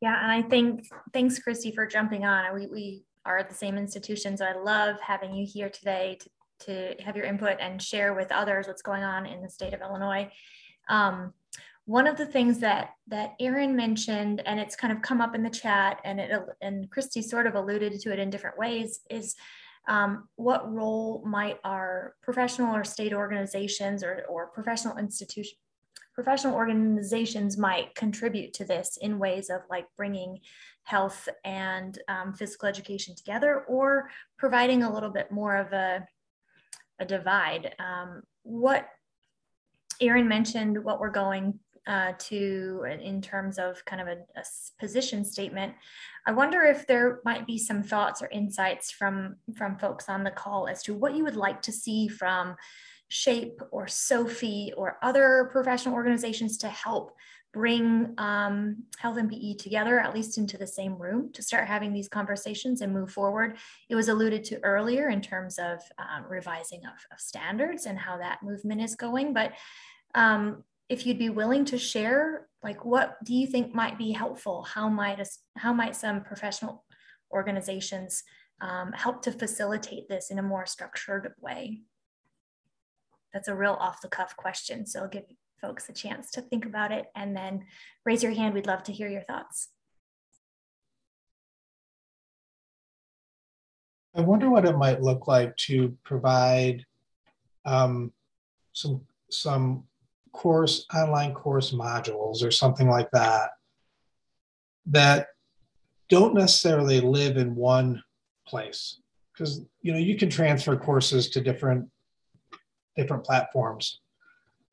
Yeah, and I think, thanks Christy for jumping on. We are at the same institution. So I love having you here today to have your input and share with others what's going on in the state of Illinois. One of the things that Erin mentioned, and it's kind of come up in the chat, and Christy sort of alluded to it in different ways, is what role might our professional or state organizations or professional organizations might contribute to this in ways of, like, bringing health and physical education together, or providing a little bit more of a divide. What Erin mentioned, what we're going to in terms of kind of a position statement, I wonder if there might be some thoughts or insights from folks on the call as to what you would like to see from SHAPE or SOPHE or other professional organizations to help bring health and PE together, at least into the same room, to start having these conversations and move forward. It was alluded to earlier in terms of revising of standards and how that movement is going, but if you'd be willing to share, like, what do you think might be helpful? How might some professional organizations help to facilitate this in a more structured way? That's a real off-the-cuff question, so I'll give folks a chance to think about it, and then raise your hand. We'd love to hear your thoughts. I wonder what it might look like to provide some course, online course modules or something like that, that don't necessarily live in one place, because, you know, you can transfer courses to different platforms.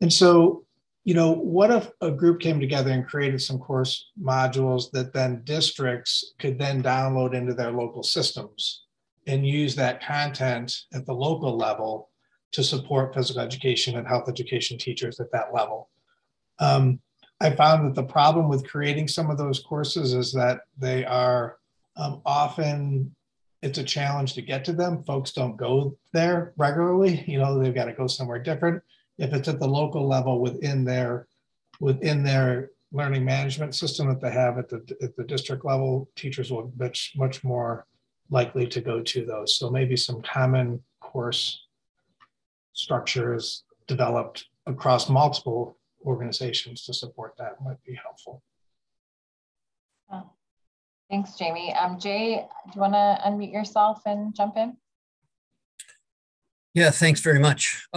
And so, you know, what if a group came together and created some course modules that then districts could then download into their local systems and use that content at the local level to support physical education and health education teachers at that level? I found that the problem with creating some of those courses is that they are often, it's a challenge to get to them. Folks don't go there regularly. You know, they've got to go somewhere different. If it's at the local level within their learning management system that they have at the district level, teachers will be much more likely to go to those. So maybe some common course structures developed across multiple organizations to support that might be helpful. Oh, thanks, Jamie. Jay, do you want to unmute yourself and jump in? Yeah, thanks very much.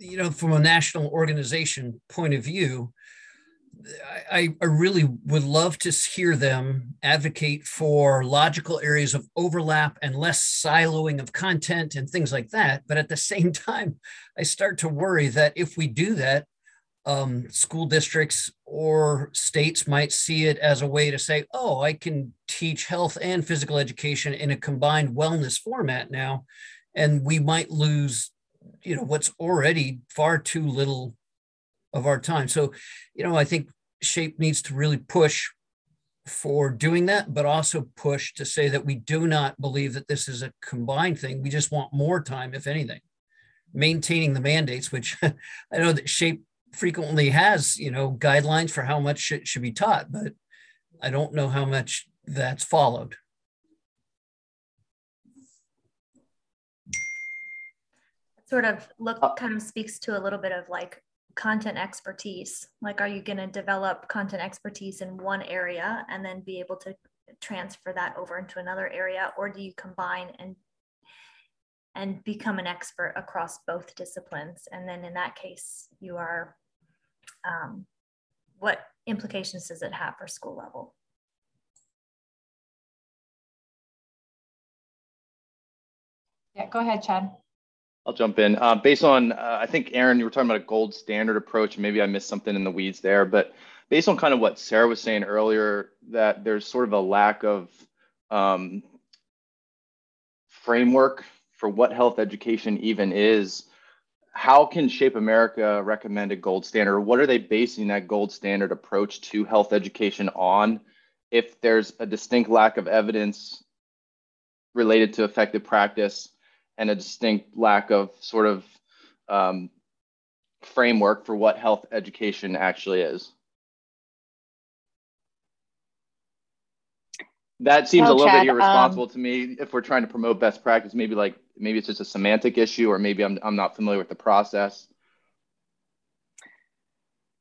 You know, from a national organization point of view, I really would love to hear them advocate for logical areas of overlap and less siloing of content and things like that. But at the same time, I start to worry that if we do that, school districts or states might see it as a way to say, oh, I can teach health and physical education in a combined wellness format now. And we might lose, you know, what's already far too little of our time. So, you know, I think SHAPE needs to really push for doing that, but also push to say that we do not believe that this is a combined thing. We just want more time, if anything, maintaining the mandates, which I know that SHAPE frequently has, you know, guidelines for how much it should be taught, but I don't know how much that's followed. It sort of speaks to a little bit of like content expertise. Like, are you going to develop content expertise in one area and then be able to transfer that over into another area, or do you combine and become an expert across both disciplines? And then in that case, you are, what implications does it have for school level? Yeah, go ahead, Chad. I'll jump in. Based on, I think, Aaron, you were talking about a gold standard approach. Maybe I missed something in the weeds there, but based on kind of what Sarah was saying earlier, that there's sort of a lack of framework for what health education even is. How can SHAPE America recommend a gold standard? What are they basing that gold standard approach to health education on if there's a distinct lack of evidence related to effective practice and a distinct lack of sort of framework for what health education actually is? That seems a little bit irresponsible to me. If we're trying to promote best practice, maybe it's just a semantic issue, or maybe I'm not familiar with the process.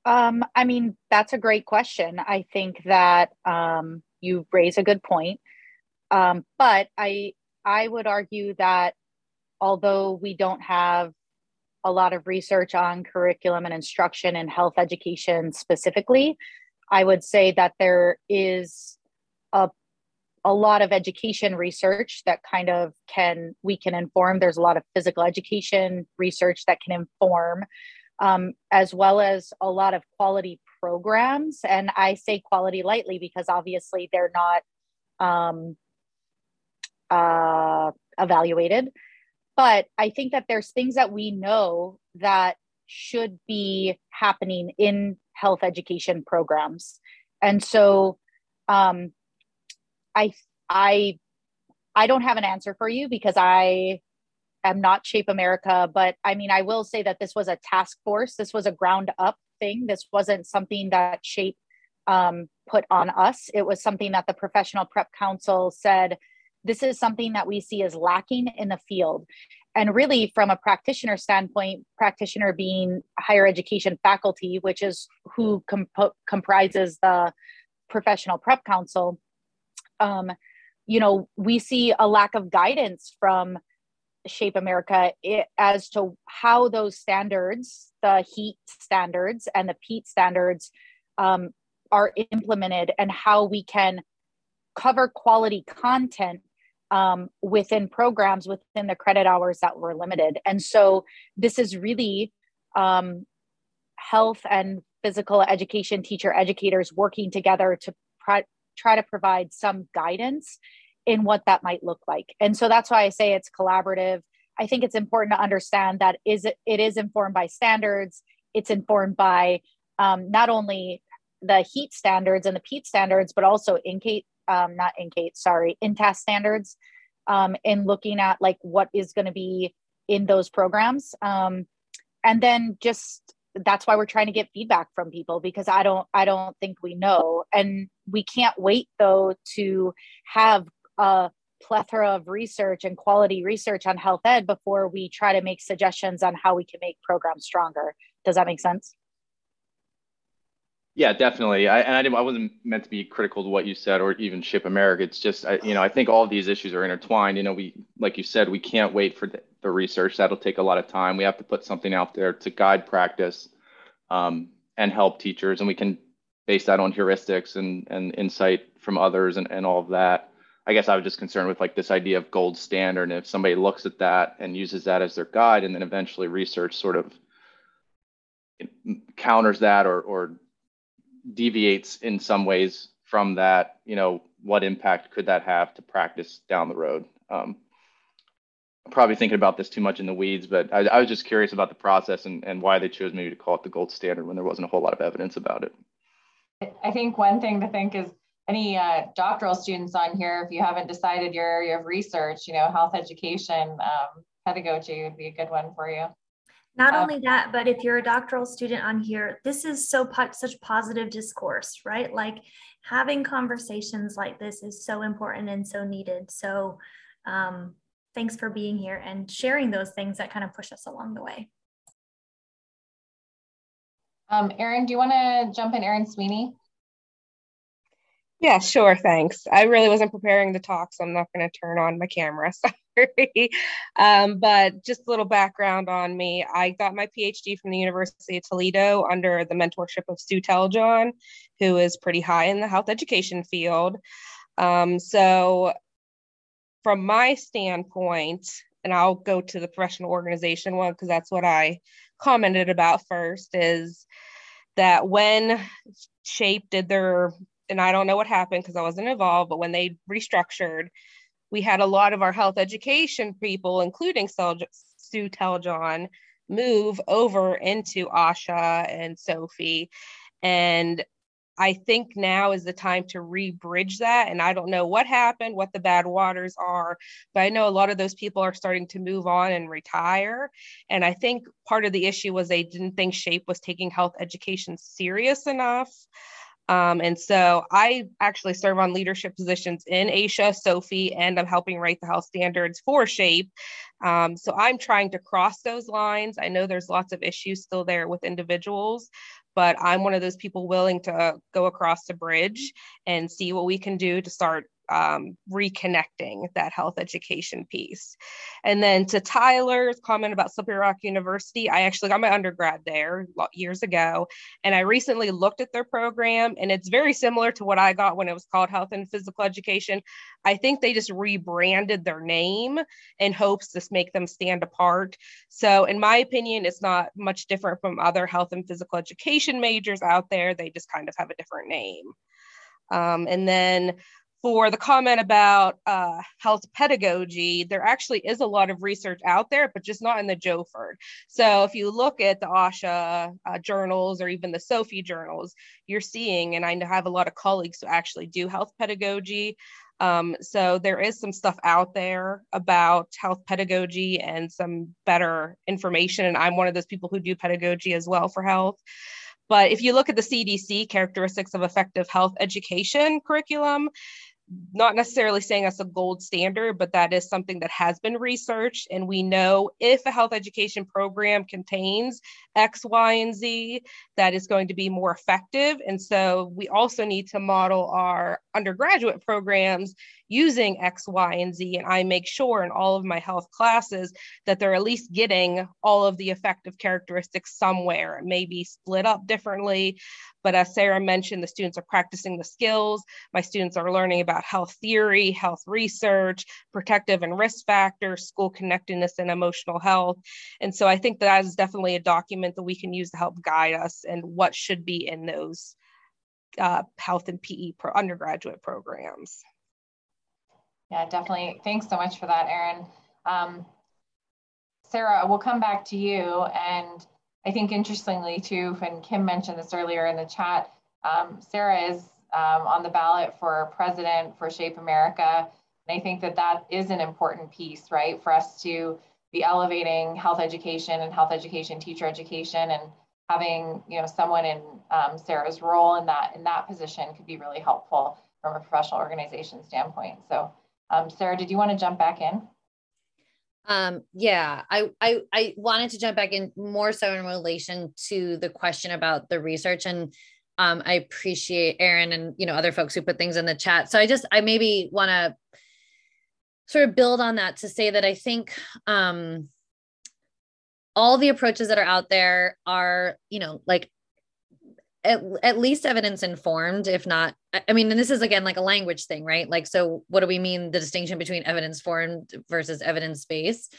I mean, that's a great question. I think that you raise a good point, but I would argue that although we don't have a lot of research on curriculum and instruction and health education specifically, I would say that there is a lot of education research that kind of we can inform. There's a lot of physical education research that can inform, as well as a lot of quality programs. And I say quality lightly because obviously they're not evaluated. But I think that there's things that we know that should be happening in health education programs. And so I don't have an answer for you because I am not SHAPE America, but I mean, I will say that this was a task force. This was a ground up thing. This wasn't something that SHAPE put on us. It was something that the Professional Prep Council said, this is something that we see as lacking in the field. And really from a practitioner standpoint, practitioner being higher education faculty, which is who comprises the Professional Prep Council, you know, we see a lack of guidance from SHAPE America as to how those standards, the HEAT standards and the PETE standards are implemented and how we can cover quality content within programs, within the credit hours that were limited. And so this is really health and physical education teacher educators working together to try to provide some guidance in what that might look like. And so that's why I say it's collaborative. I think it's important to understand that it is informed by standards. It's informed by not only the HEAT standards and the PETE standards, but also INTAS standards in looking at like what is going to be in those programs. And then just, that's why we're trying to get feedback from people, because I don't think we know. And we can't wait though to have a plethora of research and quality research on health ed before we try to make suggestions on how we can make programs stronger. Does that make sense? Yeah, definitely. I wasn't meant to be critical to what you said or even SHAPE America. It's just, I think all of these issues are intertwined. You know, we, like you said, we can't wait for the research. That'll take a lot of time. We have to put something out there to guide practice and help teachers. And we can base that on heuristics and insight from others and all of that. I guess I was just concerned with like this idea of gold standard. And if somebody looks at that and uses that as their guide, and then eventually research sort of counters that or deviates in some ways from that, you know, what impact could that have to practice down the road? I'm probably thinking about this too much in the weeds, but I was just curious about the process and why they chose maybe to call it the gold standard when there wasn't a whole lot of evidence about it. I think one thing to think is any doctoral students on here, if you haven't decided your area of research, you know, health education, pedagogy would be a good one for you. Not only that, but if you're a doctoral student on here, this is such positive discourse, right? Like having conversations like this is so important and so needed. So thanks for being here and sharing those things that kind of push us along the way. Erin, do you want to jump in? Erin Sweeney? Yeah, sure. Thanks. I really wasn't preparing the talk, so I'm not going to turn on my camera. Sorry. But just a little background on me. I got my PhD from the University of Toledo under the mentorship of Sue Telljohn, who is pretty high in the health education field. So from my standpoint, and I'll go to the professional organization one, because that's what I commented about first, is that when SHAPE did their, and I don't know what happened because I wasn't involved, but when they restructured, we had a lot of our health education people, including Sue Telljohn, move over into ASHA and SOPHE. And I think now is the time to rebridge that. And I don't know what happened, what the bad waters are, but I know a lot of those people are starting to move on and retire. And I think part of the issue was they didn't think SHAPE was taking health education serious enough. And so I actually serve on leadership positions in ASHA, SOPHE, and I'm helping write the health standards for SHAPE. So I'm trying to cross those lines. I know there's lots of issues still there with individuals, but I'm one of those people willing to go across the bridge and see what we can do to start reconnecting that health education piece. And then to Tyler's comment about Slippery Rock University, I actually got my undergrad there years ago, and I recently looked at their program, and it's very similar to what I got when it was called Health and Physical Education. I think they just rebranded their name in hopes to make them stand apart. So in my opinion, it's not much different from other health and physical education majors out there. They just kind of have a different name. And then for the comment about health pedagogy, there actually is a lot of research out there, but just not in the JOFERD. So if you look at the ASHA journals or even the SOPHE journals, you're seeing, and I have a lot of colleagues who actually do health pedagogy, So there is some stuff out there about health pedagogy and some better information. And I'm one of those people who do pedagogy as well for health. But if you look at the CDC, Characteristics of Effective Health Education Curriculum, not necessarily saying that's a gold standard, but that is something that has been researched. And we know if a health education program contains X, Y, and Z, that is going to be more effective. And so we also need to model our undergraduate programs using X, Y, and Z. And I make sure in all of my health classes that they're at least getting all of the effective characteristics somewhere. It may be split up differently, but as Sarah mentioned, the students are practicing the skills. My students are learning about health theory, health research, protective and risk factors, school connectedness, and emotional health. And so I think that is definitely a document that we can use to help guide us and what should be in those health and PE undergraduate programs. Yeah, definitely. Thanks so much for that, Erin. Sarah, we'll come back to you. And I think interestingly too, and Kim mentioned this earlier in the chat, Sarah is on the ballot for president for SHAPE America. And I think that that is an important piece, right? For us to be elevating health education and health education, teacher education, and having, you know, someone in Sarah's role in that position could be really helpful from a professional organization standpoint. So Sarah, did you want to jump back in? Yeah, I wanted to jump back in more so in relation to the question about the research, and I appreciate Erin and, you know, other folks who put things in the chat. So I maybe want to sort of build on that to say that I think all the approaches that are out there are, you know, like at least evidence informed, if not, I mean, and this is again, like a language thing, right? Like, so what do we mean the distinction between evidence formed versus evidence based?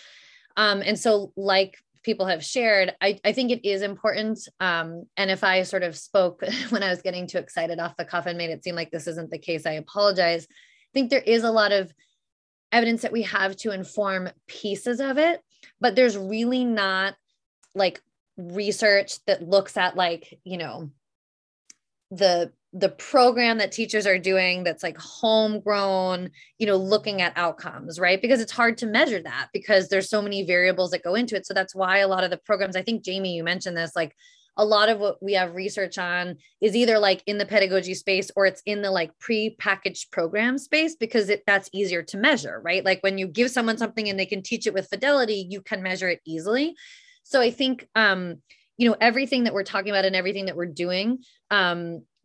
And so like people have shared, I think it is important. And if I sort of spoke when I was getting too excited off the cuff and made it seem like this isn't the case, I apologize. I think there is a lot of evidence that we have to inform pieces of it, but there's really not like research that looks at like, you know, the program that teachers are doing that's like homegrown, you know, looking at outcomes, right? Because it's hard to measure that because there's so many variables that go into it. So that's why a lot of the programs, I think, Jamie, you mentioned this, like a lot of what we have research on is either like in the pedagogy space or it's in the like pre-packaged program space because that's easier to measure, right? Like when you give someone something and they can teach it with fidelity, you can measure it easily. So I think, you know, everything that we're talking about and everything that we're doing,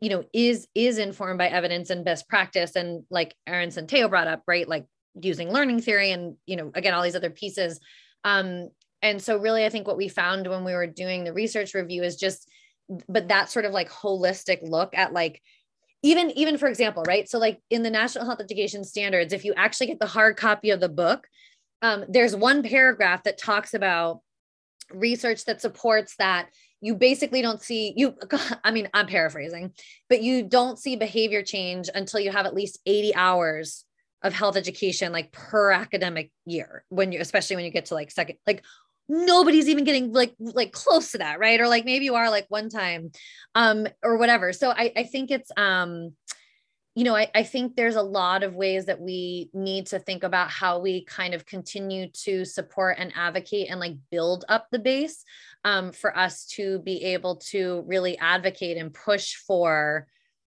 you know, is informed by evidence and best practice. And like Erin Santeo brought up, right? Like using learning theory and, you know, again, all these other pieces. And so really, I think what we found when we were doing the research review is just, but that sort of like holistic look at like, even for example, right? So like in the National Health Education Standards, if you actually get the hard copy of the book, there's one paragraph that talks about research that supports that you basically don't see you. I mean, I'm paraphrasing, but you don't see behavior change until you have at least 80 hours of health education, like per academic year, especially when you get to like second, like nobody's even getting like close to that. Right. Or like, maybe you are like one time or whatever. So I think it's, you know, I think there's a lot of ways that we need to think about how we kind of continue to support and advocate and like build up the base for us to be able to really advocate and push for,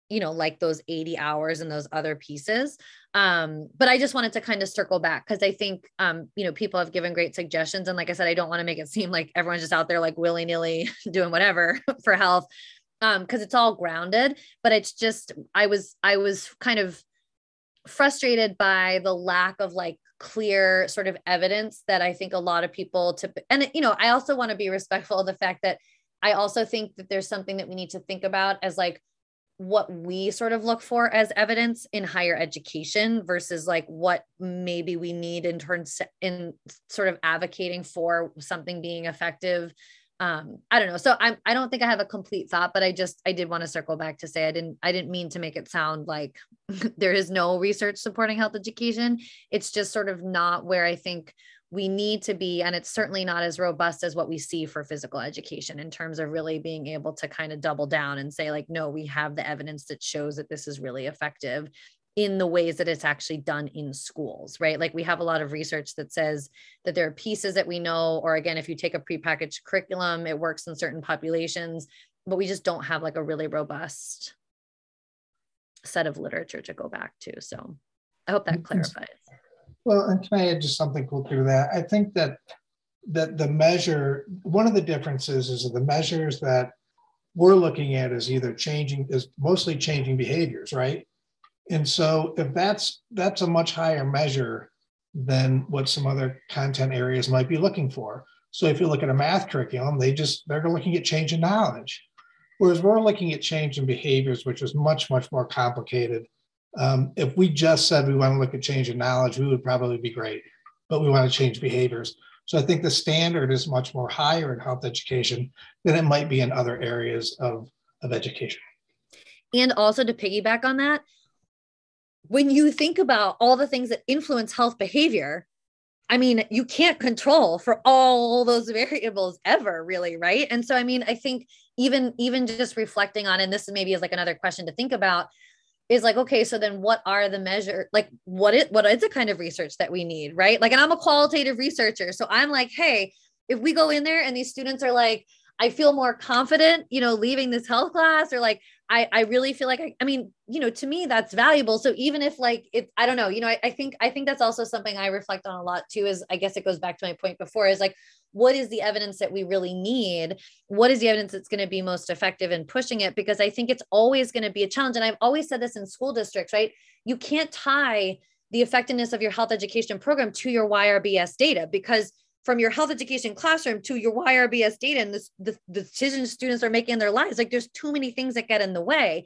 you know, like those 80 hours and those other pieces. But I just wanted to kind of circle back because I think, you know, people have given great suggestions. And like I said, I don't want to make it seem like everyone's just out there like willy-nilly doing whatever for health. Because it's all grounded, but it's just, I was kind of frustrated by the lack of like clear sort of evidence that I think a lot of people and, you know, I also want to be respectful of the fact that I also think that there's something that we need to think about as like what we sort of look for as evidence in higher education versus like what maybe we need in terms in sort of advocating for something being effective. I don't know. So I don't think I have a complete thought, but I did want to circle back to say, I didn't mean to make it sound like there is no research supporting health education. It's just sort of not where I think we need to be. And it's certainly not as robust as what we see for physical education in terms of really being able to kind of double down and say like, no, we have the evidence that shows that this is really effective. in the ways that it's actually done in schools, right? Like we have a lot of research that says that there are pieces that we know, or again, if you take a prepackaged curriculum, it works in certain populations, but we just don't have like a really robust set of literature to go back to. So I hope that clarifies. Well, and can I add just something quickly to that? I think that the measure, one of the differences is that the measures that we're looking at is either changing, is mostly changing behaviors, right? And so if that's a much higher measure than what some other content areas might be looking for. So if you look at a math curriculum, they're looking at change in knowledge. Whereas we're looking at change in behaviors, which is much, much more complicated. If we just said we want to look at change in knowledge, we would probably be great, but we want to change behaviors. So I think the standard is much more higher in health education than it might be in other areas of education. And also to piggyback on that, when you think about all the things that influence health behavior, I mean, you can't control for all those variables ever, really, right? And so, I mean, I think even just reflecting on, and this maybe is like another question to think about, is like, okay, so then what are the measure? Like what is the kind of research that we need, right? Like, and I'm a qualitative researcher. So I'm like, hey, if we go in there and these students are like, I feel more confident, you know, leaving this health class, or like, I really feel like, I mean, you know, to me, that's valuable. So even if like, it, I don't know, you know, I think that's also something I reflect on a lot too, is I guess it goes back to my point before, is like, what is the evidence that we really need? What is the evidence that's going to be most effective in pushing it? Because I think it's always going to be a challenge. And I've always said this in school districts, right? You can't tie the effectiveness of your health education program to your YRBS data, because from your health education classroom to your YRBS data and the decisions students are making in their lives, like there's too many things that get in the way.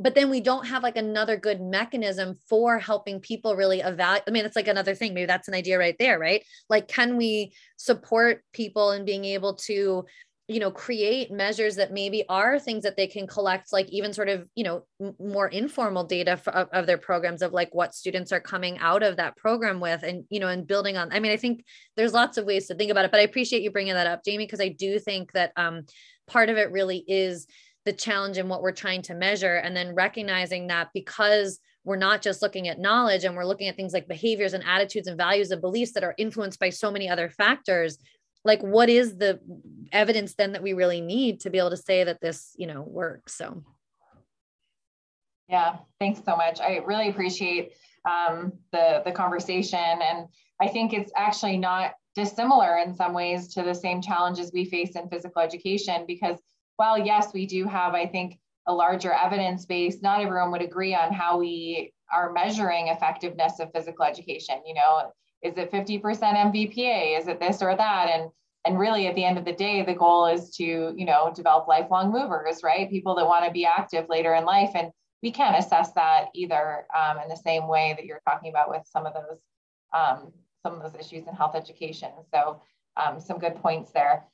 But then we don't have like another good mechanism for helping people really evaluate. I mean, it's like another thing, maybe that's an idea right there, right? Like, can we support people in being able to, you know, create measures that maybe are things that they can collect, like even sort of, you know, more informal data of their programs, of like what students are coming out of that program with, and, you know, and building on. I mean, I think there's lots of ways to think about it, but I appreciate you bringing that up, Jamie, because I do think that part of it really is the challenge in what we're trying to measure, and then recognizing that because we're not just looking at knowledge, and we're looking at things like behaviors and attitudes and values and beliefs that are influenced by so many other factors. Like, what is the evidence then that we really need to be able to say that this, you know, works? So. Yeah, thanks so much. I really appreciate the conversation. And I think it's actually not dissimilar in some ways to the same challenges we face in physical education, because while yes, we do have, I think, a larger evidence base, not everyone would agree on how we are measuring effectiveness of physical education. You know, is it 50% MVPA? Is it this or that? And really, at the end of the day, the goal is to, you know, develop lifelong movers, right? People that want to be active later in life. And we can't assess that either in the same way that you're talking about with some of those issues in health education. So some good points there.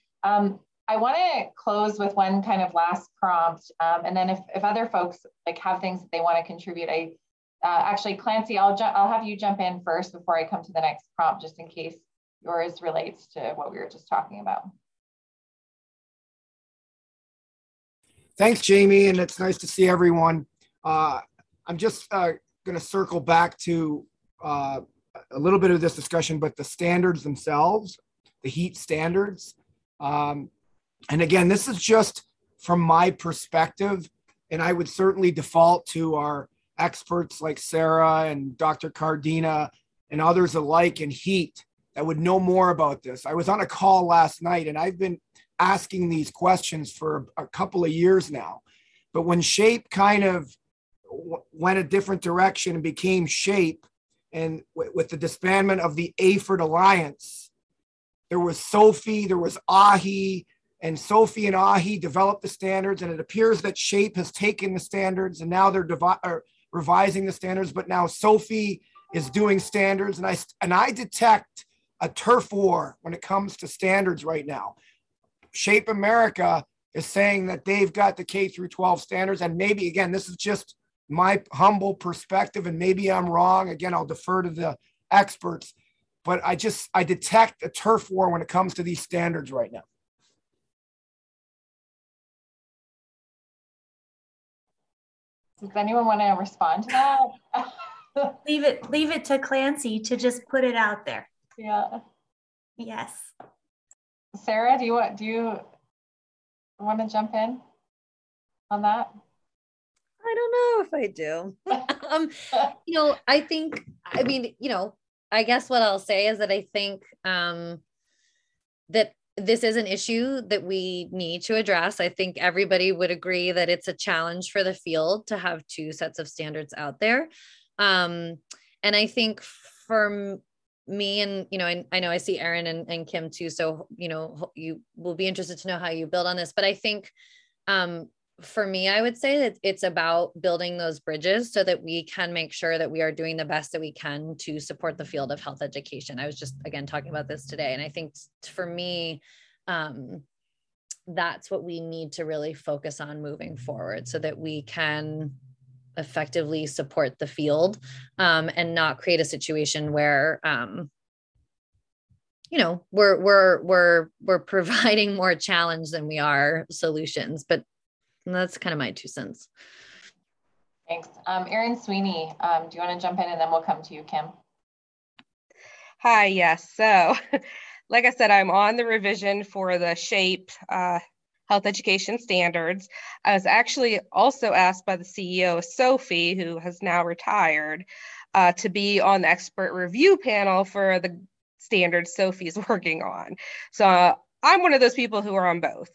I want to close with one kind of last prompt, and then if other folks like have things that they want to contribute, actually Clancy, I'll have you jump in first before I come to the next prompt, just in case yours relates to what we were just talking about. Thanks, Jamie, and it's nice to see everyone. I'm just going to circle back to a little bit of this discussion, but the standards themselves, the HEAT standards. And again, this is just from my perspective, and I would certainly default to our experts like Sarah and Dr. Cardina and others alike in HEAT that would know more about this. I was on a call last night, and I've been asking these questions for a couple of years now. But when SHAPE kind of went a different direction and became SHAPE, and with the disbandment of the AAHPERD Alliance, there was SOPHE, there was AAHE, and SOPHE and AAHE developed the standards, and it appears that SHAPE has taken the standards, and now they're revising the standards, but now SOPHE is doing standards, and I detect a turf war when it comes to standards right now. SHAPE America is saying that they've got the K-12 standards, and maybe, again, this is just my humble perspective, and maybe I'm wrong. Again, I'll defer to the experts, but I detect a turf war when it comes to these standards right now. Does anyone want to respond to that? Leave it to Clancy to just put it out there. Yeah. Yes. Sarah, do you want to jump in on that? I don't know if I do. I guess what I'll say is that I think that this is an issue that we need to address. I think everybody would agree that it's a challenge for the field to have two sets of standards out there. And I think for me, and, you know, I know I see Erin and Kim too. So, you know, you will be interested to know how you build on this, but I think, for me, I would say that it's about building those bridges so that we can make sure that we are doing the best that we can to support the field of health education. I was just, again, talking about this today. And I think for me, that's what we need to really focus on moving forward so that we can effectively support the field, and not create a situation where, we're providing more challenge than we are solutions, but that's kind of my 2 cents. Thanks. Erin Sweeney, do you want to jump in and then we'll come to you, Kim? Hi, yes. So like I said, I'm on the revision for the SHAPE health education standards. I was actually also asked by the CEO of SOPHE, who has now retired, to be on the expert review panel for the standards SOPHE is working on. So I'm one of those people who are on both.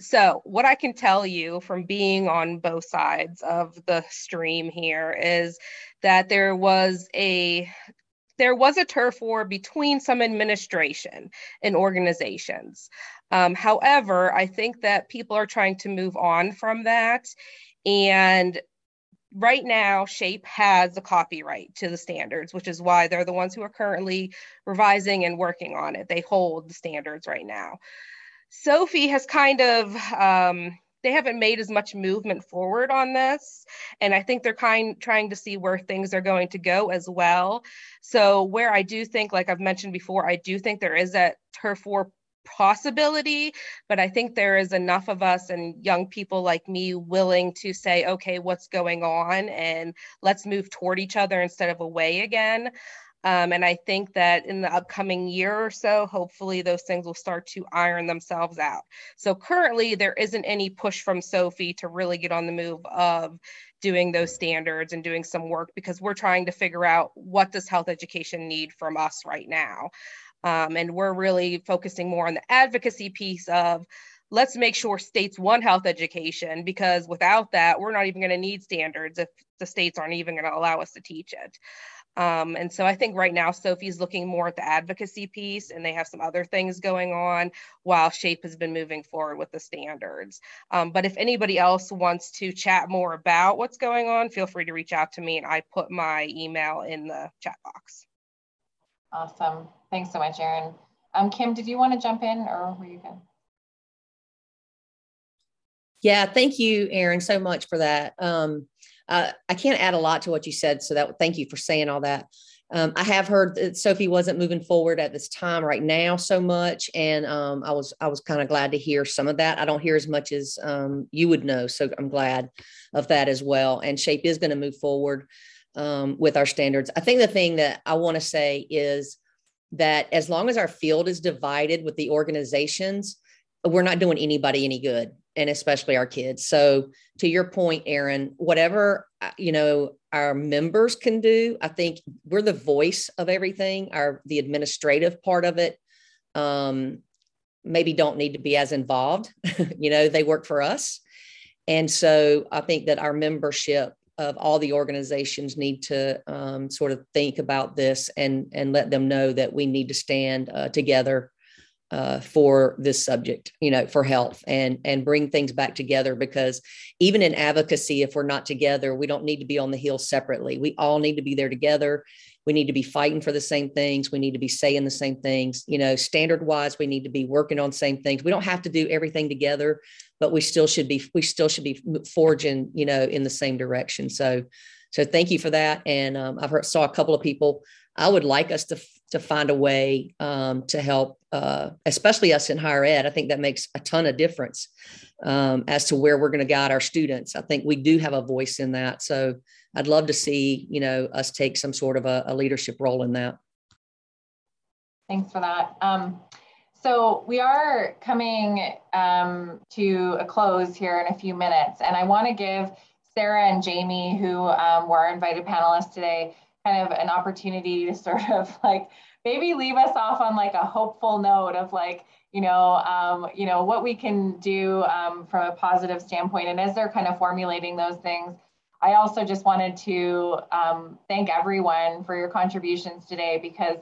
So what I can tell you from being on both sides of the stream here is that there was a turf war between some administration and organizations. However, I think that people are trying to move on from that. And right now, SHAPE has the copyright to the standards, which is why they're the ones who are currently revising and working on it. They hold the standards right now. SOPHE has kind of, they haven't made as much movement forward on this. And I think they're trying to see where things are going to go as well. So where I do think, like I've mentioned before, I do think there is that turf war possibility, but I think there is enough of us and young people like me willing to say, okay, what's going on? And let's move toward each other instead of away again. And I think that in the upcoming year or so, hopefully those things will start to iron themselves out. So currently there isn't any push from SOPHE to really get on the move of doing those standards and doing some work, because we're trying to figure out what does health education need from us right now. And we're really focusing more on the advocacy piece of, let's make sure states want health education, because without that, we're not even going to need standards if the states aren't even going to allow us to teach it. And so I think right now, SOPHE's looking more at the advocacy piece, and they have some other things going on while SHAPE has been moving forward with the standards. But if anybody else wants to chat more about what's going on, feel free to reach out to me, and I put my email in the chat box. Awesome. Thanks so much, Erin. Kim, did you want to jump in, or were you good? Yeah, thank you, Erin, so much for that. I can't add a lot to what you said, so that thank you for saying all that. I have heard that SOPHE wasn't moving forward at this time right now so much, and I was kind of glad to hear some of that. I don't hear as much as you would know, so I'm glad of that as well. And SHAPE is going to move forward with our standards. I think the thing that I want to say is that as long as our field is divided with the organizations, we're not doing anybody any good, and especially our kids. So to your point, Erin, whatever, you know, our members can do, I think we're the voice of everything. The administrative part of it maybe don't need to be as involved, you know, they work for us. And so I think that our membership of all the organizations need to sort of think about this and let them know that we need to stand together for this subject, you know, for health, and bring things back together, because even in advocacy, if we're not together, we don't need to be on the hill separately. We all need to be there together. We need to be fighting for the same things. We need to be saying the same things, you know, standard wise, we need to be working on same things. We don't have to do everything together, but we still should be forging, you know, in the same direction. So thank you for that. And I've saw a couple of people, I would like us to to find a way to help, especially us in higher ed. I think that makes a ton of difference as to where we're going to guide our students. I think we do have a voice in that. So I'd love to see, you know, us take some sort of a leadership role in that. Thanks for that. So we are coming to a close here in a few minutes, and I want to give Sarah and Jamie, who were our invited panelists today, kind of an opportunity to sort of like maybe leave us off on like a hopeful note of like, you know, what we can do from a positive standpoint. And as they're kind of formulating those things, I also just wanted to thank everyone for your contributions today, because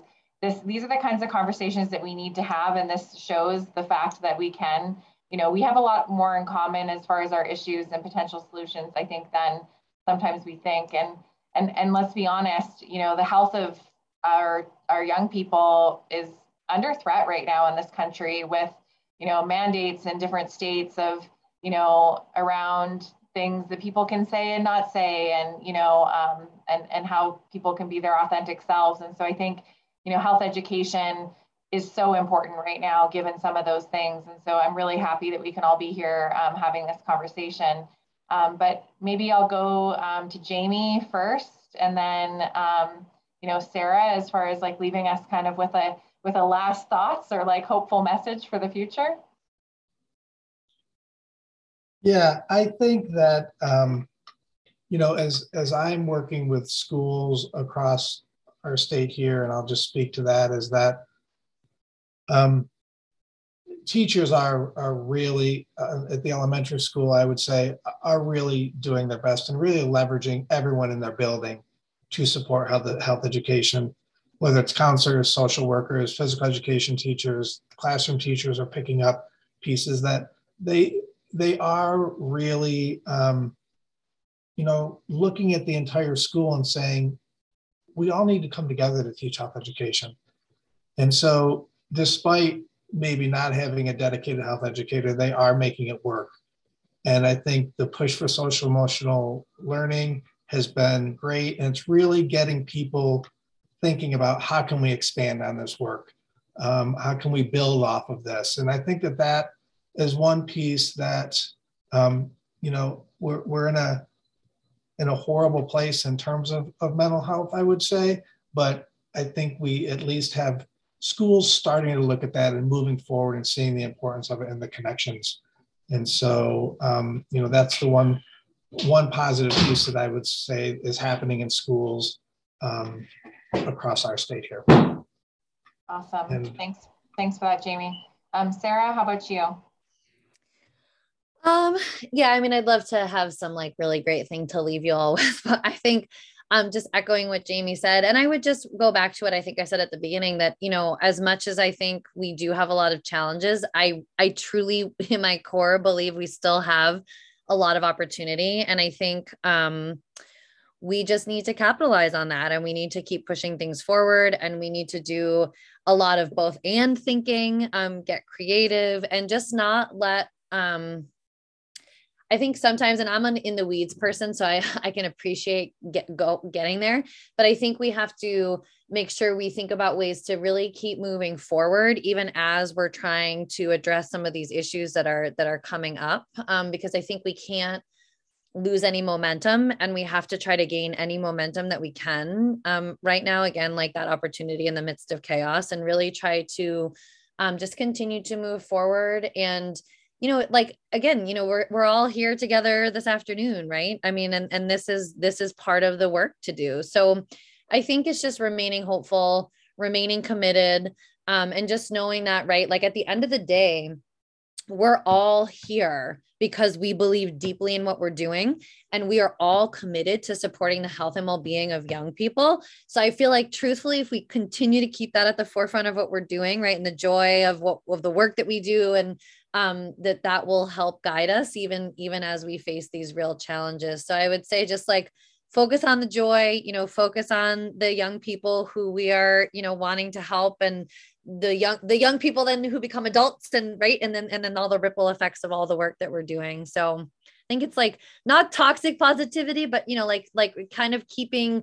these are the kinds of conversations that we need to have. And this shows the fact that we can, you know, we have a lot more in common as far as our issues and potential solutions, I think, than sometimes we think. And let's be honest, you know, the health of our young people is under threat right now in this country with, you know, mandates in different states of, you know, around things that people can say and not say, and, you know, and how people can be their authentic selves. And so I think, you know, health education is so important right now, given some of those things. And so I'm really happy that we can all be here having this conversation. But maybe I'll go to Jamie first, and then, you know, Sarah, as far as like leaving us kind of with a last thoughts or like hopeful message for the future. Yeah, I think that, you know, as I'm working with schools across our state here, and I'll just speak to that, is that teachers are really, at the elementary school, I would say, are really doing their best and really leveraging everyone in their building to support health education, whether it's counselors, social workers, physical education teachers, classroom teachers are picking up pieces that they are really, you know, looking at the entire school and saying, we all need to come together to teach health education. And so despite maybe not having a dedicated health educator, they are making it work. And I think the push for social emotional learning has been great. And it's really getting people thinking about how can we expand on this work? How can we build off of this? And I think that that is one piece that, you know, we're in a horrible place in terms of mental health, I would say. But I think we at least have schools starting to look at that and moving forward and seeing the importance of it and the connections. And so, you know, that's the one positive piece that I would say is happening in schools across our state here. Awesome. And thanks for that, Jamie. Sarah, how about you? Yeah, I mean, I'd love to have some like really great thing to leave you all with, but I think just echoing what Jamie said, and I would just go back to what I think I said at the beginning, that, you know, as much as I think we do have a lot of challenges, I truly in my core believe we still have a lot of opportunity. And I think we just need to capitalize on that, and we need to keep pushing things forward, and we need to do a lot of both and thinking, get creative, and just not let, I think sometimes, and I'm an in the weeds person, so I can appreciate getting there, but I think we have to make sure we think about ways to really keep moving forward, even as we're trying to address some of these issues that are coming up, because I think we can't lose any momentum, and we have to try to gain any momentum that we can right now, again, like that opportunity in the midst of chaos, and really try to just continue to move forward. And you know, like, again, you know, we're all here together this afternoon, right? I mean, and this is part of the work to do. So I think it's just remaining hopeful, remaining committed, and just knowing that, right? Like at the end of the day, we're all here because we believe deeply in what we're doing, and we are all committed to supporting the health and well-being of young people. So I feel like, truthfully, if we continue to keep that at the forefront of what we're doing, right, and the joy of the work that we do, and that will help guide us even as we face these real challenges. So I would say just like focus on the joy, you know, focus on the young people who we are, you know, wanting to help, and the young people then who become adults, and right. And then all the ripple effects of all the work that we're doing. So I think it's like not toxic positivity, but, you know, like kind of keeping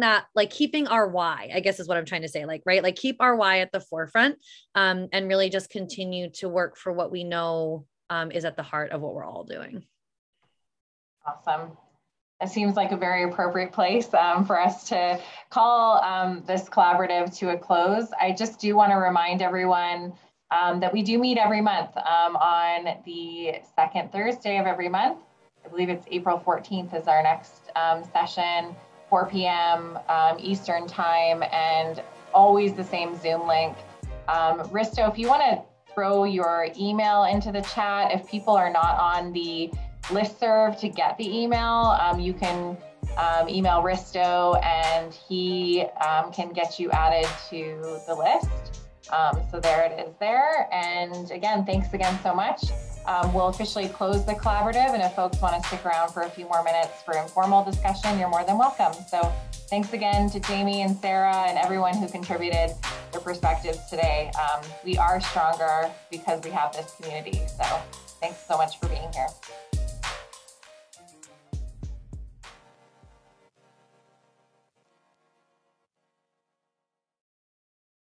that, like keeping our why, I guess is what I'm trying to say. Like, right. Like keep our why at the forefront, and really just continue to work for what we know, is at the heart of what we're all doing. Awesome. It seems like a very appropriate place for us to call this collaborative to a close. I just do want to remind everyone that we do meet every month on the second Thursday of every month. I believe it's April 14th is our next session, 4 p.m. Eastern time, and always the same Zoom link. Risto, if you want to throw your email into the chat, if people are not on the listserv to get the email, you can email Risto and he can get you added to the list. So there it is there. And again, thanks again so much. We'll officially close the collaborative, and if folks want to stick around for a few more minutes for informal discussion, you're more than welcome. So thanks again to Jamie and Sarah and everyone who contributed their perspectives today. We are stronger because we have this community. So thanks so much for being here.